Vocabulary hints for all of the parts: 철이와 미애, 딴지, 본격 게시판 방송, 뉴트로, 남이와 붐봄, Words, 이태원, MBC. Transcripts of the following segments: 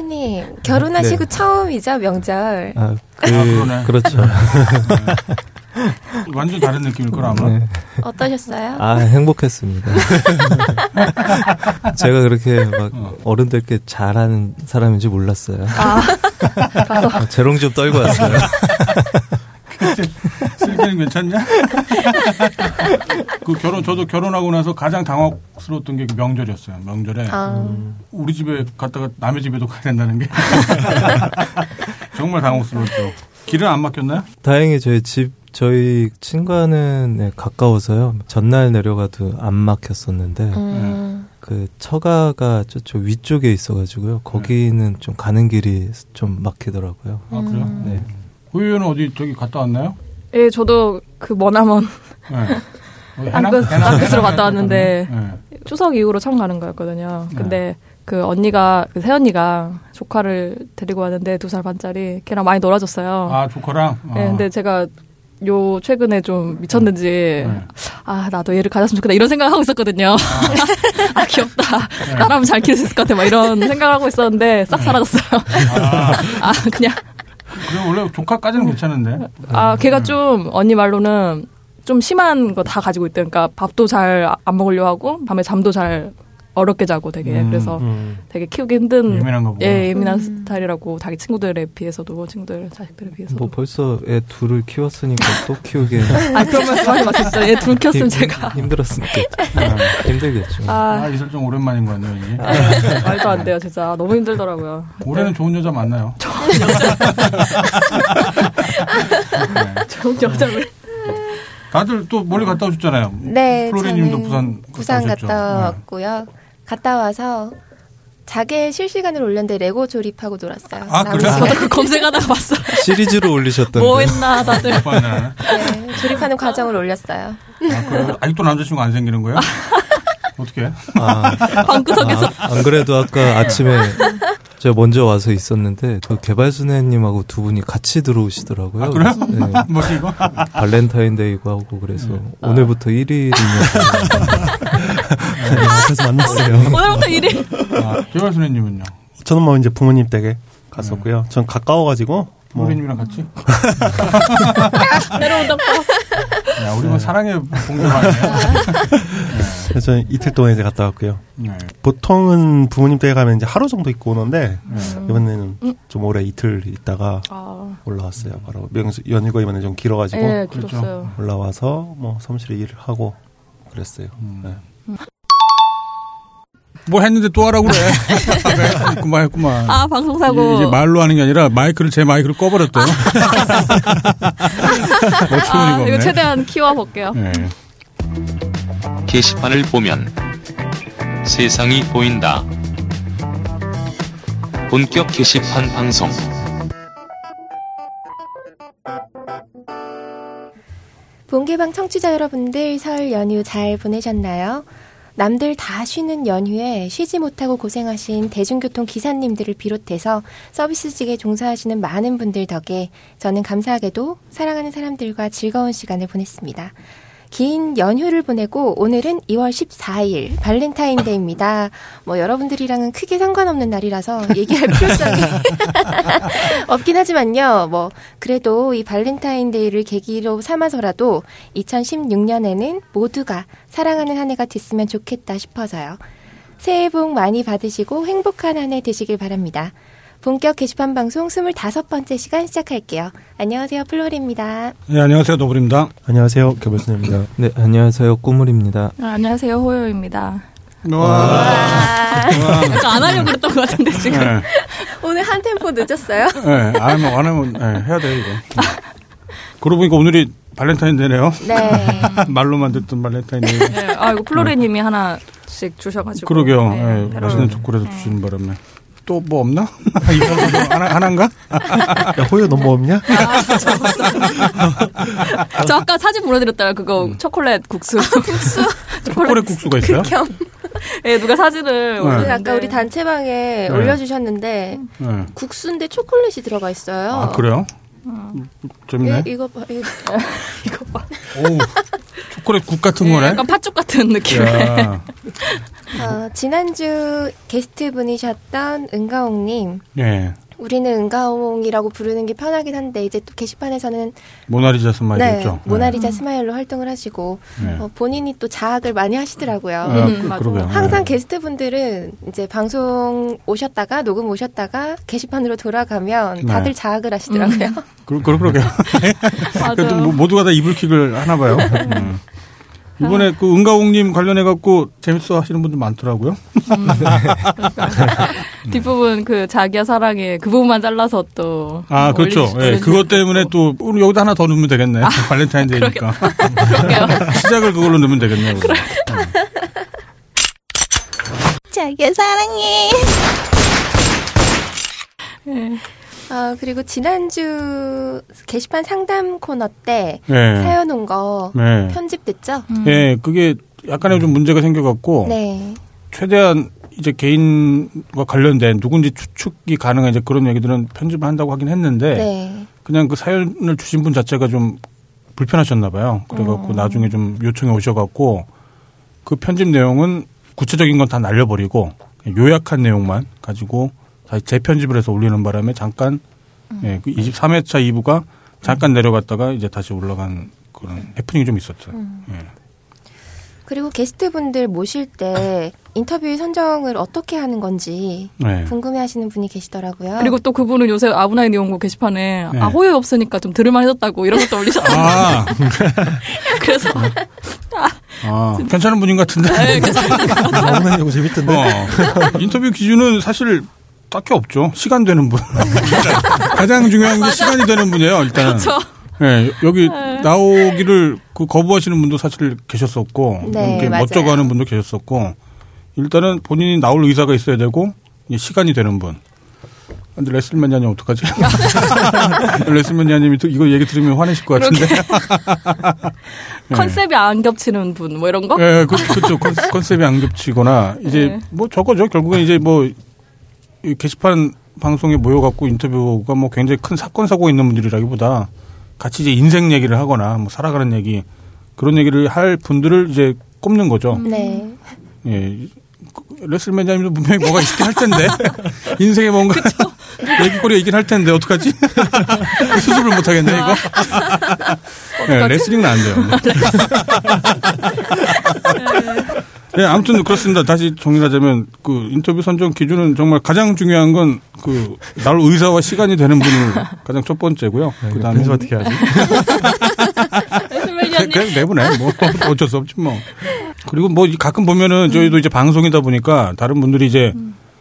홀님 결혼하시고 네. 처음이죠 명절. 아, 그러네. 그렇죠. 완전 다른 느낌일 거라 아마. 네. 어떠셨어요? 아 행복했습니다. 제가 그렇게 막 어른들께 잘하는 사람인지 몰랐어요. 아, 바로. 재롱 좀 떨고 왔어요. 슬기는 괜찮냐? 그 저도 결혼하고 나서 가장 당혹스러웠던 게 명절이었어요. 명절에 우리 집에 갔다가 남의 집에도 가야 된다는 게 정말 당혹스러웠죠. 길은 안 막혔나요? 다행히 저희 친가는 네, 가까워서요. 전날 내려가도 안 막혔었는데 그 처가가 저쪽 위쪽에 있어가지고요. 거기는 좀 가는 길이 좀 막히더라고요. 아 그래요? 네. 호유는 어디 저기 갔다 왔나요? 예, 저도 그 머나먼 안끝으로 갔다 왔는데 추석 이후로 처음 가는 거였거든요. 근데 그 언니가 그 새언니가 조카를 데리고 왔는데 2살 반짜리 걔랑 많이 놀아줬어요. 아 조카랑? 예, 근데 제가 요 최근에 좀 미쳤는지 아 나도 얘를 가졌으면 좋겠다 이런 생각을 하고 있었거든요. 아 귀엽다. 나라면 잘 키울 수 있을 것 같아 막 이런 생각을 하고 있었는데 싹 사라졌어요. 아 그냥. 그래 원래 조카까지는 괜찮은데. 아 걔가 좀 언니 말로는 좀 심한 거 다 가지고 있대. 그러니까 밥도 잘 안 먹으려 하고 밤에 잠도 잘 어렵게 자고 되게 그래서 되게 키우기 힘든 예민한가 보다. 예 예민한 스타일이라고 자기 친구들에 비해서도 친구들 자식들에 비해서. 뭐 벌써 애 둘을 키웠으니까 또 키우게. 아 그런 말씀 하지 마셨죠. 애 둘 키웠으면 제가 힘들었으니까 힘들겠죠. 아 이슬 좀 오랜만인 거 아니에요 이게. 아, 말도 안 돼요 진짜 너무 힘들더라고요. 올해는 좋은 여자 만나요. 좋은 여자. 네. 좋은 여자를. 다들 또 멀리 갔다 오셨잖아요. 네, 플로리님도 부산 갔다 왔고요. 네. 갔다 와서 자게 실시간으로 올렸는데 레고 조립하고 놀았어요. 아 그래요? 저도 그 검색하다가 봤어요. 시리즈로 올리셨던데. 뭐 했나 다들. 네, 조립하는 과정을 올렸어요. 아, 그래요? 아직도 남자친구 안 생기는 거예요? 어떻게? 아, 방구석에서. 아, 안 그래도 아까 아침에. 제가 먼저 와서 있었는데 그 개발순애님하고 두 분이 같이 들어오시더라고요. 아, 그래요? 네. 뭐 이거? 발렌타인데이고 하고 그래서 오늘부터 1일이면 그래서 만났어요. 오늘부터 1일. 아, 개발순애님은요? 저는 뭐 이제 부모님 댁에 갔었고요. 전 가까워가지고 부모님이랑 뭐. 같이. 내려온다고. 야, 우리 뭐 사랑의 봉급 아니에요? 네. 저는 이틀 동안 이제 갔다 왔고요. 네. 보통은 부모님 댁에 가면 이제 하루 정도 있고 오는데, 이번에는 좀 오래 이틀 있다가 올라왔어요. 바로 명절 연휴가 이번에 좀 길어가지고. 네, 길었어요. 올라와서 뭐 사무실에 일을 하고 그랬어요. 네. 뭐 했는데 또 하라고 그래. 그만했구만. 아, 방송사고. 이제 말로 하는 게 아니라 제 마이크를 꺼버렸대요. 아, 이거 최대한 키워볼게요. 네. 게시판을 보면 세상이 보인다. 본격 게시판 방송. 본개방 청취자 여러분들 설 연휴 잘 보내셨나요? 남들 다 쉬는 연휴에 쉬지 못하고 고생하신 대중교통 기사님들을 비롯해서 서비스직에 종사하시는 많은 분들 덕에 저는 감사하게도 사랑하는 사람들과 즐거운 시간을 보냈습니다. 긴 연휴를 보내고 오늘은 2월 14일 발렌타인데이입니다. 뭐 여러분들이랑은 크게 상관없는 날이라서 얘기할 필요성이 없긴 하지만요. 뭐 그래도 이 발렌타인데이를 계기로 삼아서라도 2016년에는 모두가 사랑하는 한 해가 됐으면 좋겠다 싶어서요. 새해 복 많이 받으시고 행복한 한 해 되시길 바랍니다. 본격 게시판 방송 25번째 시간 시작할게요. 안녕하세요. 플로리입니다. 네, 안녕하세요. 노블입니다. 안녕하세요. 개발순입니다. 네, 안녕하세요. 꼬물입니다. 아, 안녕하세요. 호요입니다. 저 안 하려고 그랬던 것 같은데 지금. 네. 오늘 한 템포 늦었어요? 네, 안 하면 네, 해야 돼요. 이거. 그러고 보니까 오늘이 발렌타인데이네요. 네. 말로만 듣던 발렌타인데이. 네, 아 이거 플로리님이 네. 하나씩 주셔가지고. 그러게요. 네, 네, 맛있는 초콜릿 주시는 바람에. 또 뭐 없나? 이거 하나인가? 야, 호요 너 뭐 없냐? 저 아까 사진 보내드렸다가 그거 초콜릿 국수. 초콜릿 국수가 있어요? 예, 네, 누가 사진을 네. 아까 우리 단체방에 네. 올려주셨는데 네. 국수인데 초콜릿이 들어가 있어요. 아 그래요? 재밌네. 예, 이거 봐. 오, 초콜릿 국 같은 예, 거네. 약간 팥죽 같은 느낌에. 지난주 게스트 분이셨던 은가옹님. 네. 우리는 은가옹이라고 부르는 게 편하긴 한데 이제 또 게시판에서는 모나리자 스마일이었죠. 네, 모나리자 스마일로 활동을 하시고 본인이 또 자학을 많이 하시더라고요. 그러게요. 항상 게스트분들은 이제 방송 오셨다가 녹음 오셨다가 게시판으로 돌아가면 다들 자학을 하시더라고요. 그러게요. 맞아요. 모두가 다 이불킥을 하나 봐요. 이번에 그 은가옹님 관련해갖고 재밌어 하시는 분들 많더라고요. 뒷부분 그 자기야 사랑해 그 부분만 잘라서 또. 아, 그렇죠. 예, 그것 때문에 또, 우리 여기다 하나 더 넣으면 되겠네. 발렌타인데이니까. 시작을 그걸로 넣으면 되겠네요. 자기야 사랑해. 네. 그리고 지난주 게시판 상담 코너 때 사연 온 거 편집됐죠? 네, 그게 약간의 좀 문제가 생겨갖고 최대한 이제 개인과 관련된 누군지 추측이 가능한 이제 그런 얘기들은 편집을 한다고 하긴 했는데 그냥 그 사연을 주신 분 자체가 좀 불편하셨나 봐요. 그래갖고 나중에 좀 요청이 오셔갖고 그 편집 내용은 구체적인 건 다 날려버리고 요약한 내용만 가지고 다시 재편집을 해서 올리는 바람에 잠깐 그 23회차 2부가 잠깐 내려갔다가 이제 다시 올라간 그런 해프닝이 좀 있었어요. 예. 그리고 게스트분들 모실 때 인터뷰 선정을 어떻게 하는 건지 궁금해하시는 분이 계시더라고요. 그리고 또 그분은 요새 아브나이 네온고 게시판에 아, 호요 없으니까 좀 들을만 해졌다고 이런 것도 올리셨어요. 아. 그래서 괜찮은 분인 것 같은데. 네, 아브나이 네온고 재밌던데. 인터뷰 기준은 사실 딱히 없죠. 시간 되는 분. 가장 중요한 게 시간이 되는 분이에요. 일단. 그렇죠. 네, 여기 나오기를 그 거부하시는 분도 사실 계셨었고, 멋져가는 분도 계셨었고, 일단은 본인이 나올 의사가 있어야 되고, 시간이 되는 분. 근데 레슬매니아님 어떡하지? 레슬매니아님이 이거 얘기 들으면 화내실 것 같은데. 네. 컨셉이 안 겹치는 분, 뭐 이런 거? 네, 그렇죠. 컨셉이 안 겹치거나 이제 뭐 저거죠. 결국엔 이제 뭐. 이 게시판 방송에 모여갖고 인터뷰가 뭐 굉장히 큰 사건 사고가 있는 분들이라기보다 같이 이제 인생 얘기를 하거나 뭐 살아가는 얘기 그런 얘기를 할 분들을 이제 꼽는 거죠. 네. 예. 레슬매니아님도 분명히 뭐가 있긴 할 텐데 인생에 뭔가 얘기거리가 있긴 할 텐데 어떡하지? 수습을 못 하겠네 이거. 네, 레슬링은 안 돼요. 네, 아무튼 그렇습니다. 다시 정리하자면 그 인터뷰 선정 기준은 정말 가장 중요한 건 그 날 의사와 시간이 되는 분을 가장 첫 번째고요. 그다음에 어떻게 하지? 그냥 내보내. 뭐 어쩔 수 없지 뭐. 그리고 뭐 가끔 보면은 저희도 이제 방송이다 보니까 다른 분들이 이제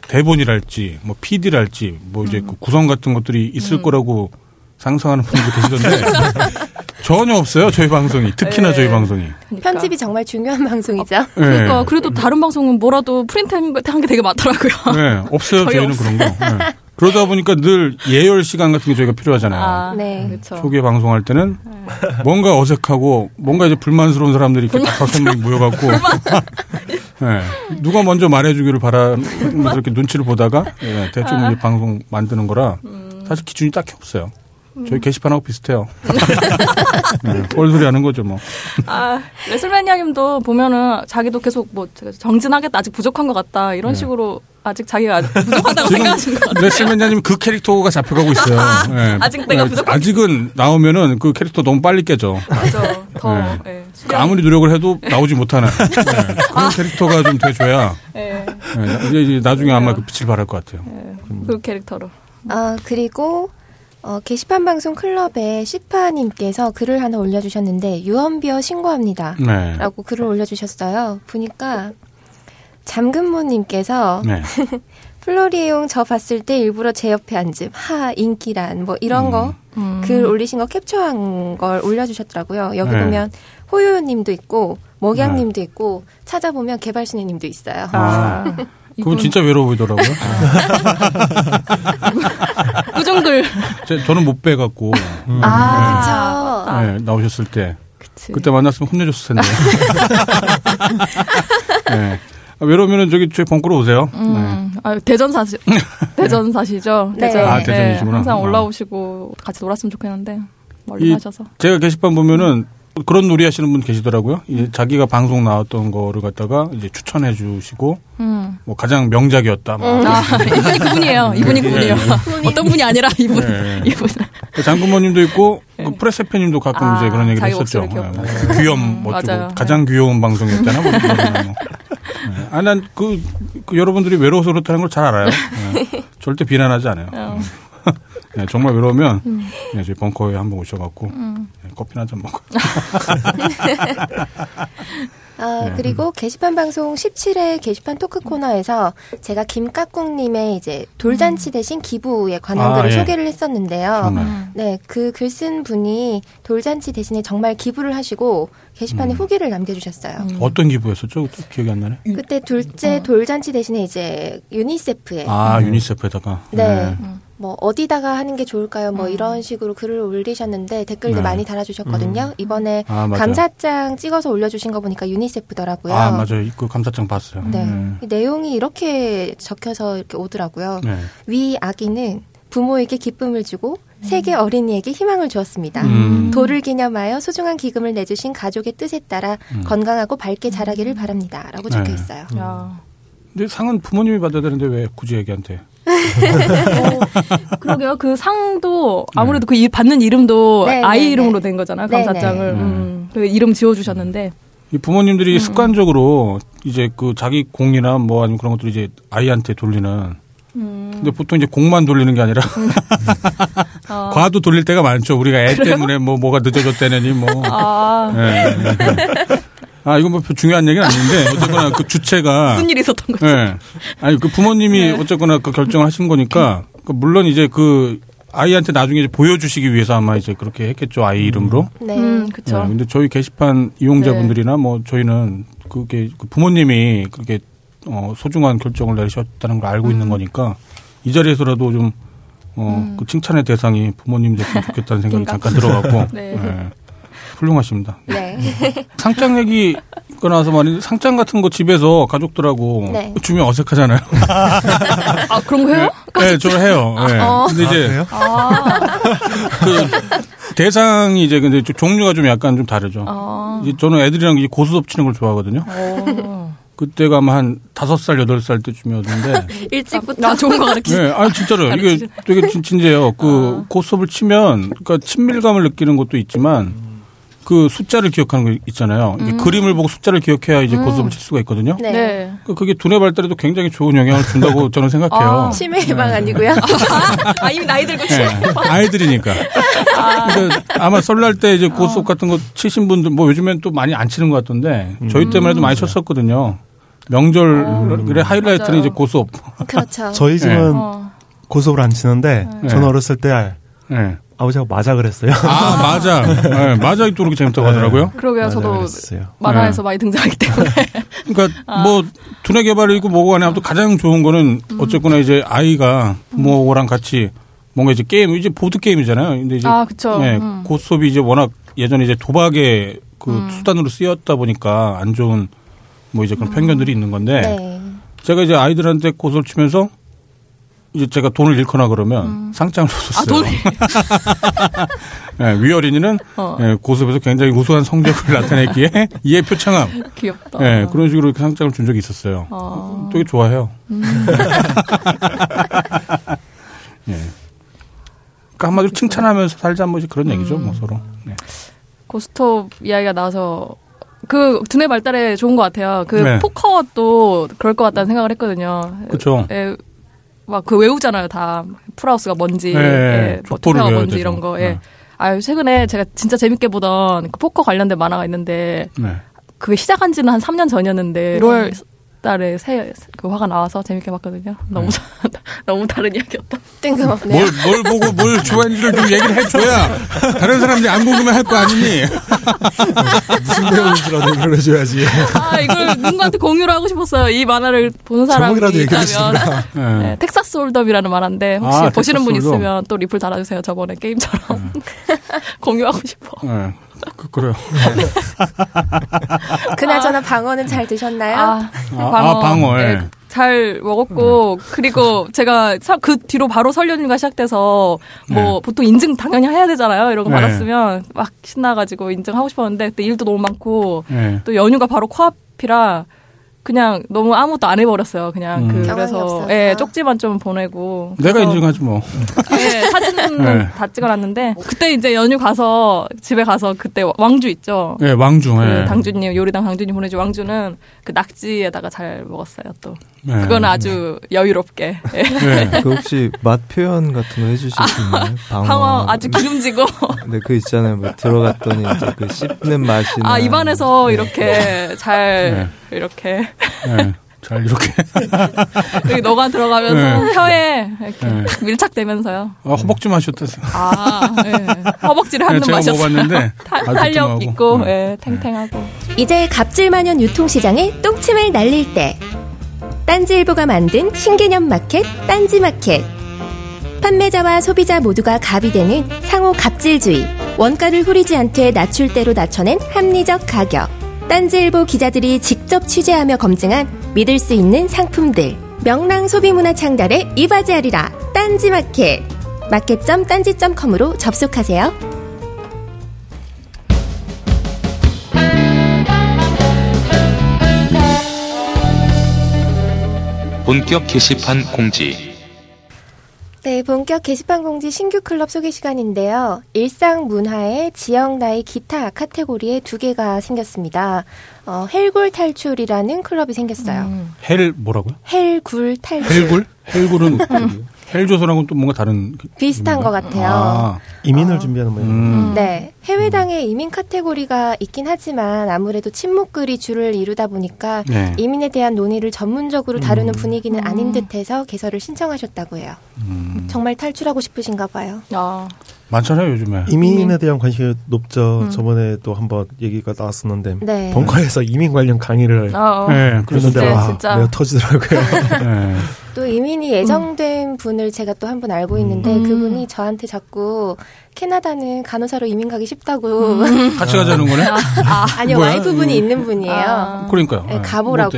대본이랄지 뭐 PD랄지 뭐 이제 그 구성 같은 것들이 있을 거라고 상상하는 분들도 계시던데. 전혀 없어요. 저희 방송이. 특히나 저희 방송이. 그러니까. 편집이 정말 중요한 방송이죠. 아, 그러니까. 그래도 다른 방송은 뭐라도 프린트한 게 되게 많더라고요. 네. 없어요. 저희는 없어요. 그런 거. 네. 그러다 보니까 늘 예열 시간 같은 게 저희가 필요하잖아요. 아, 네. 그렇죠. 초기에 방송할 때는 뭔가 어색하고 뭔가 이제 불만스러운 사람들이 이렇게 다섯 명이 모여갖고 네. 누가 먼저 말해주기를 바라면서 이렇게 눈치를 보다가 네. 대충 이제 방송 만드는 거라 사실 기준이 딱히 없어요. 저희 게시판하고 비슷해요. 뻘소리 하는 거죠, 뭐. 아, 레슬매니아님도 보면은 자기도 계속 뭐 정진하겠다, 아직 부족한 것 같다 이런 식으로 아직 자기가 아직 부족하다고 생각하신 것 같아요. 레슬매니아님 그 캐릭터가 잡혀가고 있어요. 네. 아직 내가 부족한. 아직은 나오면은 그 캐릭터 너무 빨리 깨져. 맞아. 더. 네. 네. 그러니까 아무리 노력을 해도 나오지 못하는 그런 캐릭터가 좀 돼줘야. 이제 나중에 아마 그 빛을 발할 것 같아요. 그 캐릭터로. 아 그리고. 게시판 방송 클럽에 시파님께서 글을 하나 올려주셨는데 유언비어 신고합니다 라고 글을 올려주셨어요. 보니까 잠금모님께서 플로리에용 저 봤을 때 일부러 제 옆에 앉음 하 인기란 뭐 이런 거 글 올리신 거 캡처한 걸 올려주셨더라고요. 여기 보면 호요님도 있고 먹양님도 있고 찾아보면 개발신의님도 있어요. 아. 그건 진짜 외로워 보이더라고요. 꾸정글. 저는 못 빼갖고. 아, 그쵸. 네, 나오셨을 때. 그치. 그때 만났으면 혼내줬을 텐데. 네. 아, 외로우면은 저희 벙커로 오세요. 네. 아, 대전 사시죠? 네. 대전. 아, 대전이시구나. 네, 항상 올라오시고 같이 놀았으면 좋겠는데. 멀리 사셔서. 제가 게시판 보면은 그런 놀이 하시는 분 계시더라고요. 자기가 방송 나왔던 거를 갖다가 이제 추천해 주시고, 뭐 가장 명작이었다. 아, 그분이에요. 이분이 그분이에요. 어떤 분이 아니라 이분. 네. 이분. 장군모님도 있고, 그 프레세페님도 가끔 아, 이제 그런 얘기를 했었죠. 네. 귀염, 뭐 가장 귀여운 방송이었잖아. 뭐. 네. 아, 난 그 여러분들이 외로워서 그렇다는 걸 잘 알아요. 네. 절대 비난하지 않아요. 네, 정말 외로우면 네, 저희 벙커에 한번 오셔갖고 네, 커피나 한잔 먹어요. 그리고 게시판 방송 17회 게시판 토크 코너에서 제가 김깍꿍님의 이제 돌잔치 대신 기부에 관한 글을 소개를 했었는데요. 네, 그 글 쓴 분이 돌잔치 대신에 정말 기부를 하시고 게시판에 후기를 남겨주셨어요. 어떤 기부였었죠? 기억이 안 나네. 그때 둘째 돌잔치 대신에 이제 유니세프에. 유니세프에다가. 네. 뭐 어디다가 하는 게 좋을까요? 뭐 이런 식으로 글을 올리셨는데 댓글도 많이 달아주셨거든요. 이번에 감사장 찍어서 올려주신 거 보니까 유니세프더라고요. 아 맞아요. 그 감사장 봤어요. 네. 내용이 이렇게 적혀서 이렇게 오더라고요. 네. 위 아기는 부모에게 기쁨을 주고 세계 어린이에게 희망을 주었습니다. 돌을 기념하여 소중한 기금을 내주신 가족의 뜻에 따라 건강하고 밝게 자라기를 바랍니다. 라고 적혀있어요. 근데 상은 부모님이 받아야 되는데 왜 굳이 애기한테? 그러게요. 그 상도 아무래도 그 받는 이름도 아이 이름으로 된 거잖아요. 감사장을 그 이름 지어주셨는데 이 부모님들이 습관적으로 이제 그 자기 공이나 뭐 아니면 그런 것들이 이제 아이한테 돌리는. 근데 보통 이제 공만 돌리는 게 아니라 과도 돌릴 때가 많죠. 우리가 애 그래요? 때문에 뭐가 늦어졌다느니 뭐. 이건 뭐 중요한 얘기는 아닌데 어쨌거나 그 주체가 무슨 일이 있었던 거죠. 네. 아니 그 부모님이 어쨌거나 그 결정을 하신 거니까 물론 이제 그 아이한테 나중에 이제 보여주시기 위해서 아마 이제 그렇게 했겠죠. 아이 이름으로. 네, 그렇죠. 근데 저희 게시판 이용자분들이나 뭐 저희는 그게 그 부모님이 그렇게 소중한 결정을 내리셨다는 걸 알고 있는 거니까 이 자리에서라도 좀 그 칭찬의 대상이 부모님 됐으면 좋겠다는 생각이 잠깐 들어갔고. 네. 훌륭하십니다. 네. 상장 얘기 꺼나서 말인데 상장 같은 거 집에서 가족들하고 주면 어색하잖아요. 아 그런 거 해요? 네, 저 해요. 네. 근데 이제 그 대상이 이제 근데 종류가 좀 약간 좀 다르죠. 이제 저는 애들이랑 이제 고스톱 치는 걸 좋아하거든요. 그때가 아마 한 5살, 8살 때쯤이었는데. 일찍부터. 나 좋은 거 가르치지. 네, 아니, 진짜로요. 이게 되게 진지해요. 그 고스톱을 치면, 그러니까 친밀감을 느끼는 것도 있지만, 그 숫자를 기억하는 거 있잖아요. 그림을 보고 숫자를 기억해야 이제 고스톱을 칠 수가 있거든요. 네. 그게 두뇌 발달에도 굉장히 좋은 영향을 준다고 저는 생각해요. 치매 예방 아니고요. 이미 나이 들고 치매. 아이들이니까. 그러니까 아마 설날 때 이제 고스톱 같은 거 치신 분들 뭐 요즘엔 또 많이 안 치는 것 같던데 저희 때만 해도 많이 쳤었거든요. 명절의 하이라이트는 맞아요. 이제 고스톱. 그렇죠. 저희 집은 고스톱을 안 치는데 저는 어렸을 때 아버지가 맞아 그랬어요. 맞아. 네, 맞아이 또 그렇게 재밌다고 하더라고요. 그러게요. 저도 그랬어요. 만화에서 많이 등장하기 때문에. 그러니까 뭐 두뇌 개발이고 뭐고 간에 아무튼 가장 좋은 거는 어쨌거나 이제 아이가 부모랑 같이 뭔가 이제 게임, 이제 보드 게임이잖아요. 근데 이제 그렇죠. 네, 고스톱이 이제 워낙 예전에 이제 도박의 그 수단으로 쓰였다 보니까 안 좋은 뭐 이제 그런 편견들이 있는 건데 제가 이제 아이들한테 고스톱 치면서 이제 제가 돈을 잃거나 그러면 상장을 줬었어요. 네, 위어린이는 고스톱에서 굉장히 우수한 성적을 나타내기에 이에 표창함. 귀엽다. 네, 그런 식으로 이렇게 상장을 준 적이 있었어요. 되게 좋아해요. 네. 그러니까 한마디로 칭찬하면서 살자 한 번씩 그런 얘기죠, 뭐 서로. 네. 고스톱 이야기가 나와서 그 두뇌 발달에 좋은 것 같아요. 그 포커도 그럴 것 같다는 생각을 했거든요. 그렇죠. 막 그 외우잖아요 다 풀하우스가 뭔지, 투표가 뭔지 되죠. 이런 거. 최근에 제가 진짜 재밌게 보던 그 포커 관련된 만화가 있는데 그게 시작한 지는 한 3년 전이었는데 1월달에 새 그 화가 나와서 재밌게 봤거든요. 너무 다른 이야기였다. 뜬금없네요. 뭘 보고 뭘 좋아하는지를 좀 얘기를 해줘야 다른 사람들이 안 궁금해 할 거 아니니. 무슨 배우인지라도 얘기를 해줘야지. 이걸 누군가한테 공유를 하고 싶었어요. 이 만화를 보는 사람이 있다면. 네, 텍사스 홀덤이라는 만화인데 혹시 보시는 분 있으면 또 리플 달아주세요. 저번에 게임처럼. 공유하고 싶어. 그래요. 그나저나 방어는 잘 드셨나요? 방어. 네. 잘 먹었고 네. 그리고 제가 그 뒤로 바로 설 연휴가 시작돼서 뭐 네. 보통 인증 당연히 해야 되잖아요. 이런 거 네. 받았으면 막 신나가지고 인증하고 싶었는데 그때 일도 너무 많고 네. 또 연휴가 바로 코앞이라 그냥 너무 아무것도 안 해버렸어요. 그냥 그래서 예, 쪽지만 좀 보내고 내가 인증하지 뭐. 예, 사진은 예. 다 찍어놨는데 그때 이제 연휴 가서 집에 가서 그때 왕주 있죠. 예, 왕주. 예. 그 당주님 요리당 당주님 보내준 왕주는 그 낙지에다가 잘 먹었어요. 또 예. 그건 아주 여유롭게. 예. 예. 그 혹시 맛 표현 같은 거 해주실 수 있나요? 방어 아주 기름지고. 네, 그 있잖아요. 뭐 들어갔더니 이제 그 씹는 맛이. 아 입안에서 네. 이렇게 잘 네. 이렇게. 네, 잘 이렇게 여기 너가 들어가면서 네. 혀에 이렇게 네. 밀착되면서요. 아, 허벅지 맛이 어땠어요? 아, 네. 허벅지를 하는 네, 맛이었어요. 탄력 있고 네. 네, 탱탱하고. 이제 갑질만연 유통시장에 똥침을 날릴 때 딴지일보가 만든 신개념 마켓 딴지마켓. 판매자와 소비자 모두가 갑이 되는 상호 갑질주의. 원가를 후리지 않게 낮출대로 낮춰낸 합리적 가격. 딴지일보 기자들이 직접 취재하며 검증한 믿을 수 있는 상품들. 명랑 소비문화 창달에 이바지하리라. 딴지마켓. 마켓.딴지.com으로 접속하세요. 본격 게시판 공지. 네, 본격 게시판 공지 신규 클럽 소개 시간인데요. 일상 문화의 지역 나이 기타 카테고리에 2개가 생겼습니다. 헬굴 탈출이라는 클럽이 생겼어요. 헬 뭐라고요? 헬굴 탈출. 헬굴? 헬굴은 헬조선하고는 또 뭔가 다른 비슷한 것 같아요. 아, 이민을 준비하는 모양. 네, 해외당의 이민 카테고리가 있긴 하지만 아무래도 침묵글이 주를 이루다 보니까 네. 이민에 대한 논의를 전문적으로 다루는 분위기는 아닌 듯해서 개설을 신청하셨다고 해요. 정말 탈출하고 싶으신가 봐요. 아. 많잖아요 요즘에. 이민에 대한 관심이 높죠. 저번에 또 한번 얘기가 나왔었는데 네. 벙커에서 이민 관련 강의를 네, 그랬는데 네, 진짜. 내가 터지더라고요. 네. 또 이민이 예정된 분을 제가 또 한 분 알고 있는데 그분이 저한테 자꾸 캐나다는 간호사로 이민 가기 쉽다고 같이 가자는 거네? 아니요 뭐야? 와이프분이 있는 분이에요. 그러니까요. 네, 가보라고.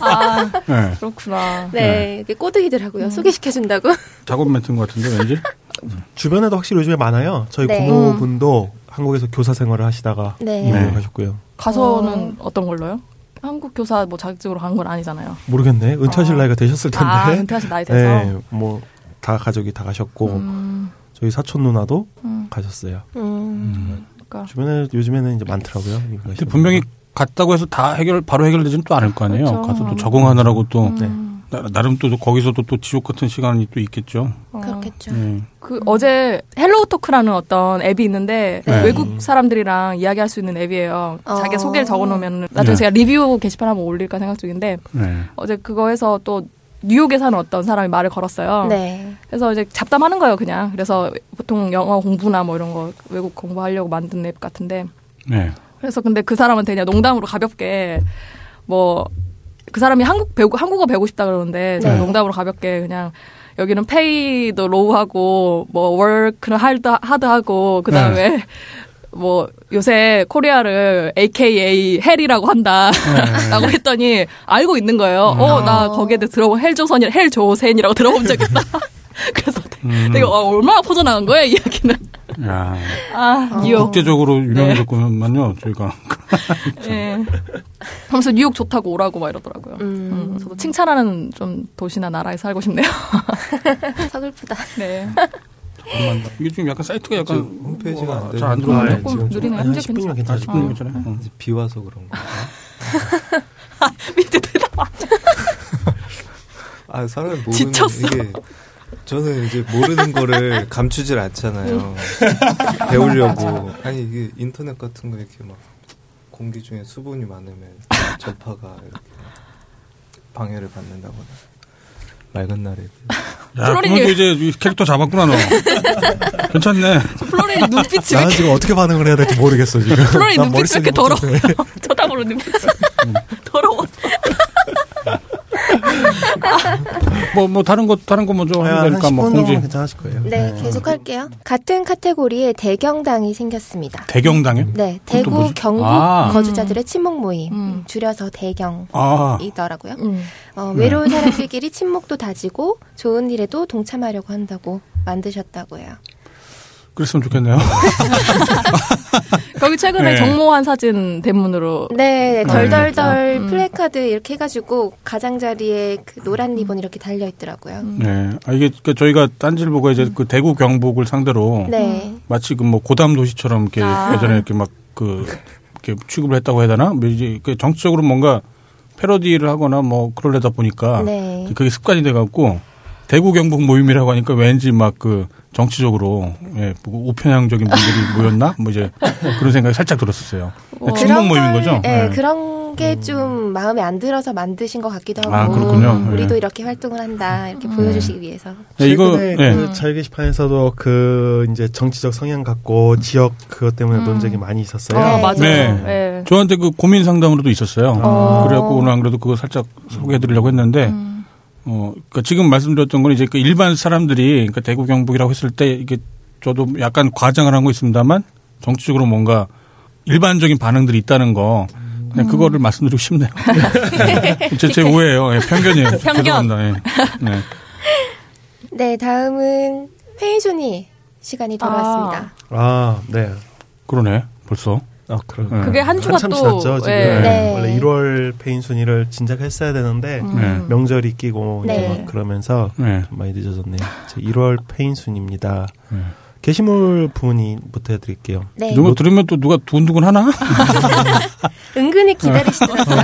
아, 네. 그렇구나. 네, 네. 꼬드기더라고요. 소개시켜준다고. 작업 멘트인 것 같은데 왠지? 주변에도 확실히 요즘에 많아요. 저희 네. 고모분도 한국에서 교사 생활을 하시다가 네. 이민을 가셨고요. 가서는 어떤 걸로요? 한국 교사 뭐 자격증으로 간 건 아니잖아요. 모르겠네. 은퇴하실 나이가 되셨을 텐데. 아, 은퇴하실 나이 돼서. 네, 뭐 다 가족이 다 가셨고 저희 사촌 누나도 가셨어요. 그러니까. 주변에 요즘에는 이제 많더라고요. 근데 분명히 갔다고 해서 다 바로 해결되지는 또 않을 거 아니에요. 그렇죠. 가서 또 적응하느라고 또 나름 또 거기서도 또 지옥 같은 시간이 또 있겠죠. 그렇겠죠. 네. 어제 헬로우 토크라는 어떤 앱이 있는데 네. 외국 사람들이랑 이야기할 수 있는 앱이에요. 자기 소개를 적어놓으면 나중에 네. 제가 리뷰 게시판 한번 올릴까 생각 중인데 네. 어제 그거 해서 또 뉴욕에 사는 어떤 사람이 말을 걸었어요. 네. 그래서 이제 잡담하는 거예요 그냥. 그래서 보통 영어 공부나 뭐 이런 거 외국 공부하려고 만든 앱 같은데 네. 그래서 근데 그 사람한테 그냥 농담으로 가볍게 뭐 그 사람이 한국어 배우고 싶다 그러는데 제가 네. 농담으로 가볍게 그냥 여기는 페이도 로우하고 뭐 워크는 하드하고 그다음에 네. 뭐 요새 코리아를 AKA 헬이라고 한다라고 네. 했더니 알고 있는 거예요. 나 거기에 대해 들어본 헬조센이라고 들어본 적 있다. 그래서 내가 얼마나 퍼져나간 거야 이 이야기는. 야, 국제적으로 유명해졌구만요. 네. 저희가. 네. 하면서 뉴욕 좋다고 오라고 막 이러더라고요. 저도 칭찬하는 좀 도시나 나라에 살고 싶네요. 서글프다. 네. 잠깐만. 이게 지금 약간 사이트가 약간 홈페이지가 잘 안 들어가요. 조금 느리네요. 현재 10분이면 괜찮아요. 비 와서 그런 거. 밑에 대답. 아, 사람이 모르는 지쳤어. 이게 저는 이제 모르는 거를 감추질 않잖아요. 배우려고. 아니, 이게 인터넷 같은 거 이렇게 막 공기 중에 수분이 많으면 전파가 이렇게 방해를 받는다거나. 맑은 날에. 야, 그러니까 이제 캐릭터 잡았구나, 너. 괜찮네. 플로린 눈빛이. 나는 지금 어떻게 반응을 해야 될지 모르겠어, 지금. 플로린 눈빛이 왜 이렇게 더러워. 쳐다보는 눈빛이. 더러워. 뭐 다른 거 먼저 하면 되니까 뭐 공지 괜찮으실 거예요. 네, 네. 계속 할게요. 같은 카테고리에 대경당이 생겼습니다. 대경당이요? 네, 대구 경북 거주자들의 친목 모임 줄여서 대경이더라고요. 외로운 사람들끼리 친목도 다지고 좋은 일에도 동참하려고 한다고 만드셨다고요. 그랬으면 좋겠네요. 거기 최근에 네. 정모한 사진 대문으로. 네, 덜덜덜 플래카드 이렇게 해가지고 가장자리에 그 노란 리본 이렇게 달려있더라고요. 네. 아, 이게 저희가 딴지일보가 이제 그 대구 경북을 상대로. 네. 마치 그 뭐 고담 도시처럼 이렇게 예전에 이렇게 막 그 이렇게 취급을 했다고 해야 되나? 뭐 이제 정치적으로 뭔가 패러디를 하거나 뭐 그러려다 보니까. 네. 그게 습관이 돼갖고 대구 경북 모임이라고 하니까 왠지 막 그 정치적으로 예, 우편향적인 분들이 모였나? 뭐 이제 그런 생각이 살짝 들었었어요. 친목 모임인 거죠? 네, 예. 그런 게 좀 마음에 안 들어서 만드신 것 같기도 하고. 아, 그렇군요. 우리도 예. 이렇게 활동을 한다. 이렇게 보여주시기 위해서. 네, 이거 그 자유 게시판에서도 그 이제 정치적 성향 갖고 지역 그것 때문에 논쟁이 많이 있었어요. 아, 맞아요. 네. 네. 저한테 그 고민 상담으로도 있었어요. 그래갖고 오늘 안 그래도 그거 살짝 소개해드리려고 했는데. 그러니까 지금 말씀드렸던 건 이제 그 일반 사람들이 그러니까 대구 경북이라고 했을 때 이게 저도 약간 과장을 한 거 있습니다만 정치적으로 뭔가 일반적인 반응들이 있다는 거 그냥 그거를 말씀드리고 싶네요. 제 오해예요. 네, 편견이에요. 편견. 네. 네. 네, 다음은 회의준이 시간이 돌아왔습니다. 네. 그러네. 벌써. 그게 한 주가 또 지났죠, 지금. 네. 원래 1월 페인 순위를 진작 했어야 되는데 명절이 끼고 이제 막 그러면서 좀 많이 늦어졌네요. 1월 페인 순위입니다. 게시물 부분이 부터 해드릴게요. 네. 이거 들으면 또 누가 두근두근 하나? 은근히 기다리시더라고요.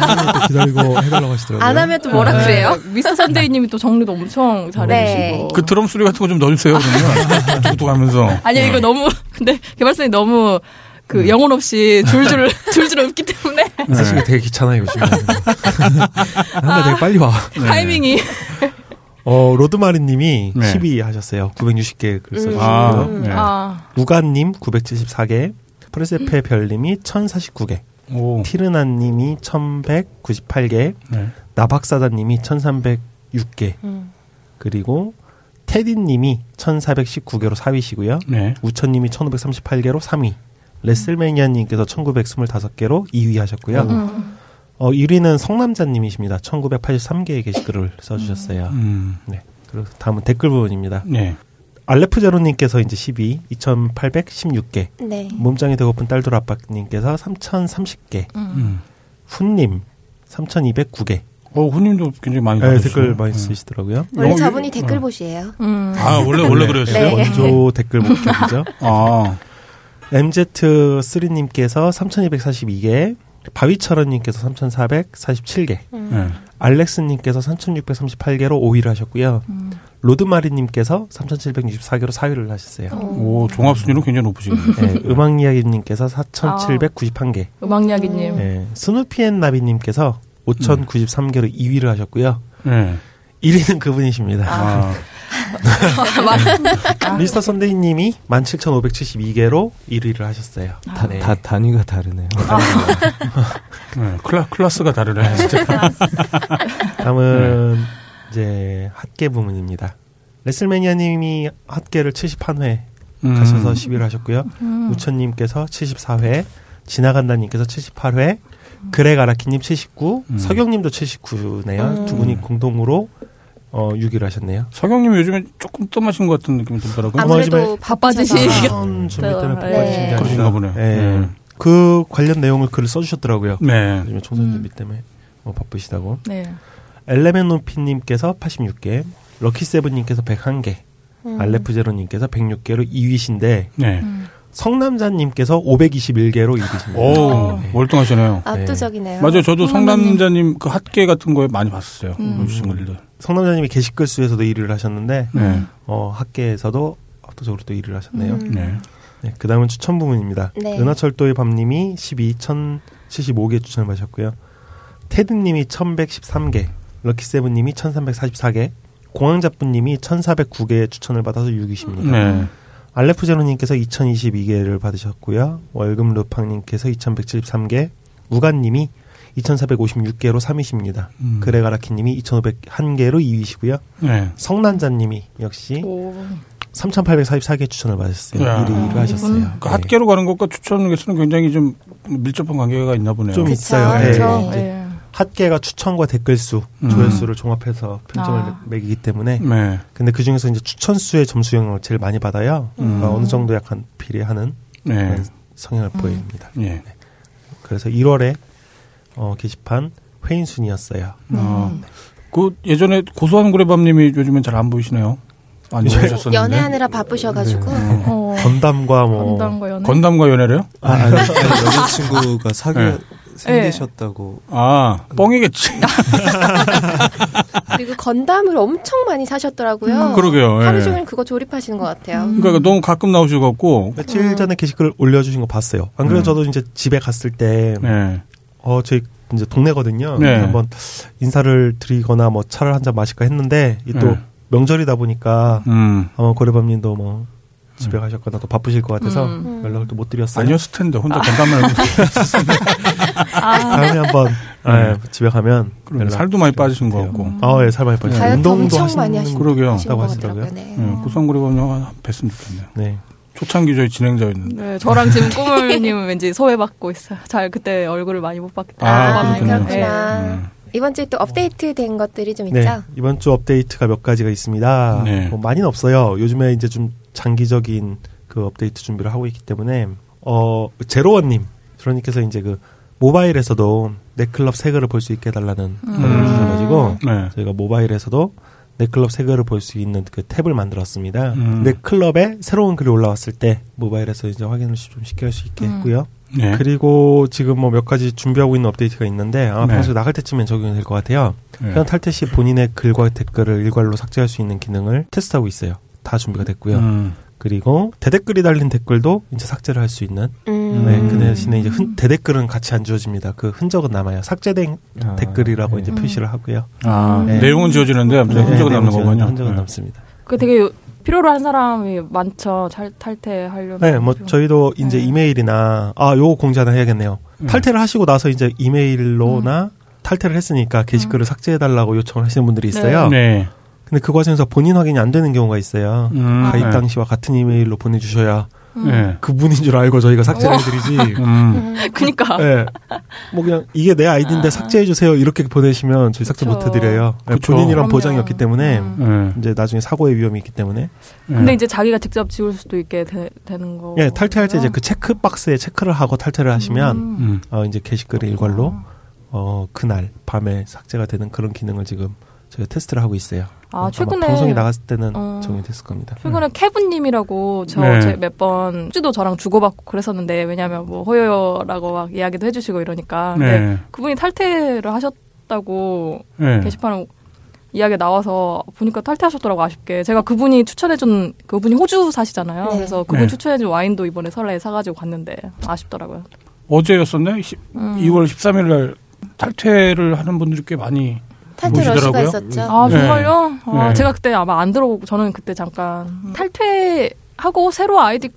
기다리고 해달라고 하시더라고요. 안 하면 또 뭐라 그래요? 미스 선데이님이 또 정리도 엄청 잘해주시고. 그 드럼 소리 같은 거 좀 넣어주세요. 뚝뚝 하면서. 아니요, 이거 너무 근데 개발선이 너무 그 영혼 없이 줄줄 없기 때문에 사실 되게 귀찮아요 요즘. 한달 되게 빨리 와. 타이밍이. 로드마리님이 10위 하셨어요. 960개 글 써주시고요. 우가님 974개, 프레세페 별님이 1049개, 티르나님이 1198개, 나박사다님이 1306개, 그리고 테디님이 1419개로 4위시고요. 우천님이 1538개로 3위. 레슬매니아님께서 1925개로 2위 하셨고요. 1위는 성남자님이십니다. 1983개의 게시글을 써주셨어요. 네. 그리고 다음은 댓글 부분입니다. 네. 알레프제로님께서 이제 10위, 2816개. 네. 몸짱이 되고픈 딸돌 아빠님께서 3030개. 훈님, 3209개. 훈님도 굉장히 많이 달아주셨어요. 댓글 많이 쓰시더라고요. 원래 저분이 댓글 보시에요. 원래 그랬어요? 네. 원조 댓글 보시죠. MZ3님께서 3242개, 바위철원님께서 3447개, 알렉스님께서 3638개로 5위를 하셨고요. 로드마리님께서 3764개로 4위를 하셨어요. 오, 종합순위는 굉장히 높으시군요. 네, 음악이야기님께서 4791개, 음악이야기님. 네, 스누피앤나비님께서 5093개로 2위를 하셨고요. 1위는 그분이십니다. 미스터 선데이님이 17,572개로 1위를 하셨어요. 다 단위가 다르네요. 네, 클라스가 다르네. 진짜. 다음은 이제 핫게 부문입니다. 레슬매니아님이 핫게를 71회 가셔서 10위를 하셨고요. 우천님께서 74회, 지나간다님께서 78회, 그레가라키님 79, 서경님도 79네요. 두 분이 공동으로 6위를 하셨네요. 서경님이 요즘에 조금 떠마신 것 같은 느낌이 들더라고요. 아무래도 바빠지시겠죠. 준비 때문에 바빠지신 게 아닌가 보네요. 네. 그 관련 내용을 글을 써주셨더라고요. 네. 요즘에 총선 준비 때문에 바쁘시다고. 네. 엘레멘노피님께서 86개, 럭키세븐님께서 101개, 알레프제로님께서 106개로 2위신데 성남자님께서 521개로 2위십니다. 오, 네. 월등하시네요. 압도적이네요. 맞아요. 저도 성남자님 그 핫게 같은 거에 많이 봤어요. 주신 분들. 성남자님이 게시글 수에서도 1위를 하셨는데 핫게에서도 압도적으로 또 1위를 하셨네요. 네, 그 다음은 추천 부문입니다. 네. 은하철도의 밤님이 12,075개 추천을 받으셨고요. 테드님이 1,113개, 럭키세븐님이 1,344개, 공항자분님이 1,409개의 추천을 받아서 6위십니다. 알레프제로님께서 2022개를 받으셨고요. 월금루팡님께서 2173개, 우간님이 2,456개로 3위십니다. 그레가라키님이 2,501개로 2위시고요. 네. 성난자님이 역시 3,844개 추천을 받았어요. 1위를 하셨어요. 그러니까 네. 핫개로 가는 것과 추천 개수는 굉장히 좀 밀접한 관계가 있나 보네요. 좀 있어요. 네. 그렇죠. 네. 핫개가 추천과 댓글 수, 조회수를 종합해서 평점을 매기기 때문에. 네. 근데 그 중에서 이제 추천 수의 점수 영향을 제일 많이 받아요. 그러니까 어느 정도 약간 비례하는 네. 성향을 보입니다. 네. 네. 그래서 1월에 게시판 회인 순이었어요. 그 예전에 고소한 구레밤님이 요즘엔 잘 안 보이시네요. 많이 보셨었는데 연애하느라 바쁘셔가지고 네. 건담과 뭐 건담과 연애래요? 아니, 여자친구가 사귀 생기셨다고. 네. 아, 뻥이겠지. 그리고 건담을 엄청 많이 사셨더라고요. 그러게요. 하루 종일 그거 조립하시는 것 같아요. 그러니까 너무 가끔 나오셔가지고. 며칠 전에 게시글 올려주신 거 봤어요. 안 그래도 저도 이제 집에 갔을 때, 저희 이제 동네거든요. 네. 한번 인사를 드리거나 뭐 차를 한잔 마실까 했는데, 이게 또 명절이다 보니까, 아마 고래밤님도 뭐, 집에 가셨거나 또 바쁘실 것 같아서 연락을 또 못 드렸어요. 아니었을 텐데 혼자 건담만 하고 다음에 한번 집에 가면 살도 많이 빠지신 것 같고 예, 살 많이 빠지신 운동도 엄청 많이 하신다고 하시더라고요. 고성그리고 영화 뵀으면 좋겠네요. 네. 초창기 저희 진행자였는데 네, 저랑 지금 꼬물님은 왠지 소외받고 있어요. 잘 그때 얼굴을 많이 못 봤기 때문에. 그렇구나. 이번 주에 또 업데이트된 것들이 좀 있죠? 네, 이번 주 업데이트가 몇 가지가 있습니다. 네. 뭐 많이는 없어요. 요즘에 이제 좀 장기적인 그 업데이트 준비를 하고 있기 때문에 제로원님 그러니께서 이제 그 모바일에서도 내 클럽 새거를 볼 수 있게 해달라는 권유를 주셔가지고 저희가 모바일에서도 내 클럽 새거를 볼 수 있는 그 탭을 만들었습니다. 내 클럽에 새로운 글이 올라왔을 때 모바일에서 이제 확인을 좀 쉽게 할 수 있게 했고요. 네. 그리고 지금 뭐 몇 가지 준비하고 있는 업데이트가 있는데 아마 방송 나갈 때쯤엔 적용이 될 것 같아요. 회원 탈퇴 시 본인의 글과 댓글을 일괄로 삭제할 수 있는 기능을 테스트하고 있어요. 다 준비가 됐고요. 그리고 대댓글이 달린 댓글도 이제 삭제를 할 수 있는. 그 대신에 이제 대댓글은 같이 안 지워집니다. 그 흔적은 남아요. 삭제된 댓글이라고 이제 표시를 하고요. 내용은 지워지는데 흔적은 남는 거군요. 흔적은 남습니다. 그 되게 필요로 한 사람이 많죠. 탈퇴하려면. 네, 뭐 저희도 이제 이메일이나 요거 공지 하나 해야겠네요. 탈퇴를 하시고 나서 이제 이메일로나 탈퇴를 했으니까 게시글을 삭제해달라고 요청을 하시는 분들이 있어요. 네. 근데 그 과정에서 본인 확인이 안 되는 경우가 있어요. 가입 당시와 같은 이메일로 보내주셔야 그분인 줄 알고 저희가 삭제를 해드리지. 그러니까. 네. 뭐 그냥 이게 내 아이디인데 삭제해주세요 이렇게 보내시면 저희 삭제 못 해드려요. 네, 본인이란 보장이 없기 때문에 이제 나중에 사고의 위험이 있기 때문에. 근데 이제 자기가 직접 지울 수도 있게 되는 거. 예, 네, 탈퇴할 때 이제 그 체크 박스에 체크를 하고 탈퇴를 하시면 이제 게시글을 일괄로 그날 밤에 삭제가 되는 그런 기능을 지금 저희가 테스트를 하고 있어요. 최근에 방송이 나갔을 때는 정리됐을 겁니다. 최근에 케분님이라고 저 몇 번 숙제도 저랑 주고받고 그랬었는데 왜냐하면 뭐 호요요라고 막 이야기도 해주시고 이러니까 근데 그분이 탈퇴를 하셨다고 게시판에 이야기 나와서 보니까 탈퇴하셨더라고. 아쉽게 제가 그분이 추천해준 그분이 호주 사시잖아요. 그래서 그분 추천해준 와인도 이번에 설레에 사가지고 갔는데 아쉽더라고요. 어제였었네. 2월 13일 날 탈퇴를 하는 분들이 꽤 많이. 탈퇴 러시가 있었죠. 아 정말요? 제가 그때 아마 안 들어오고 저는 그때 잠깐 탈퇴하고 새로 아이디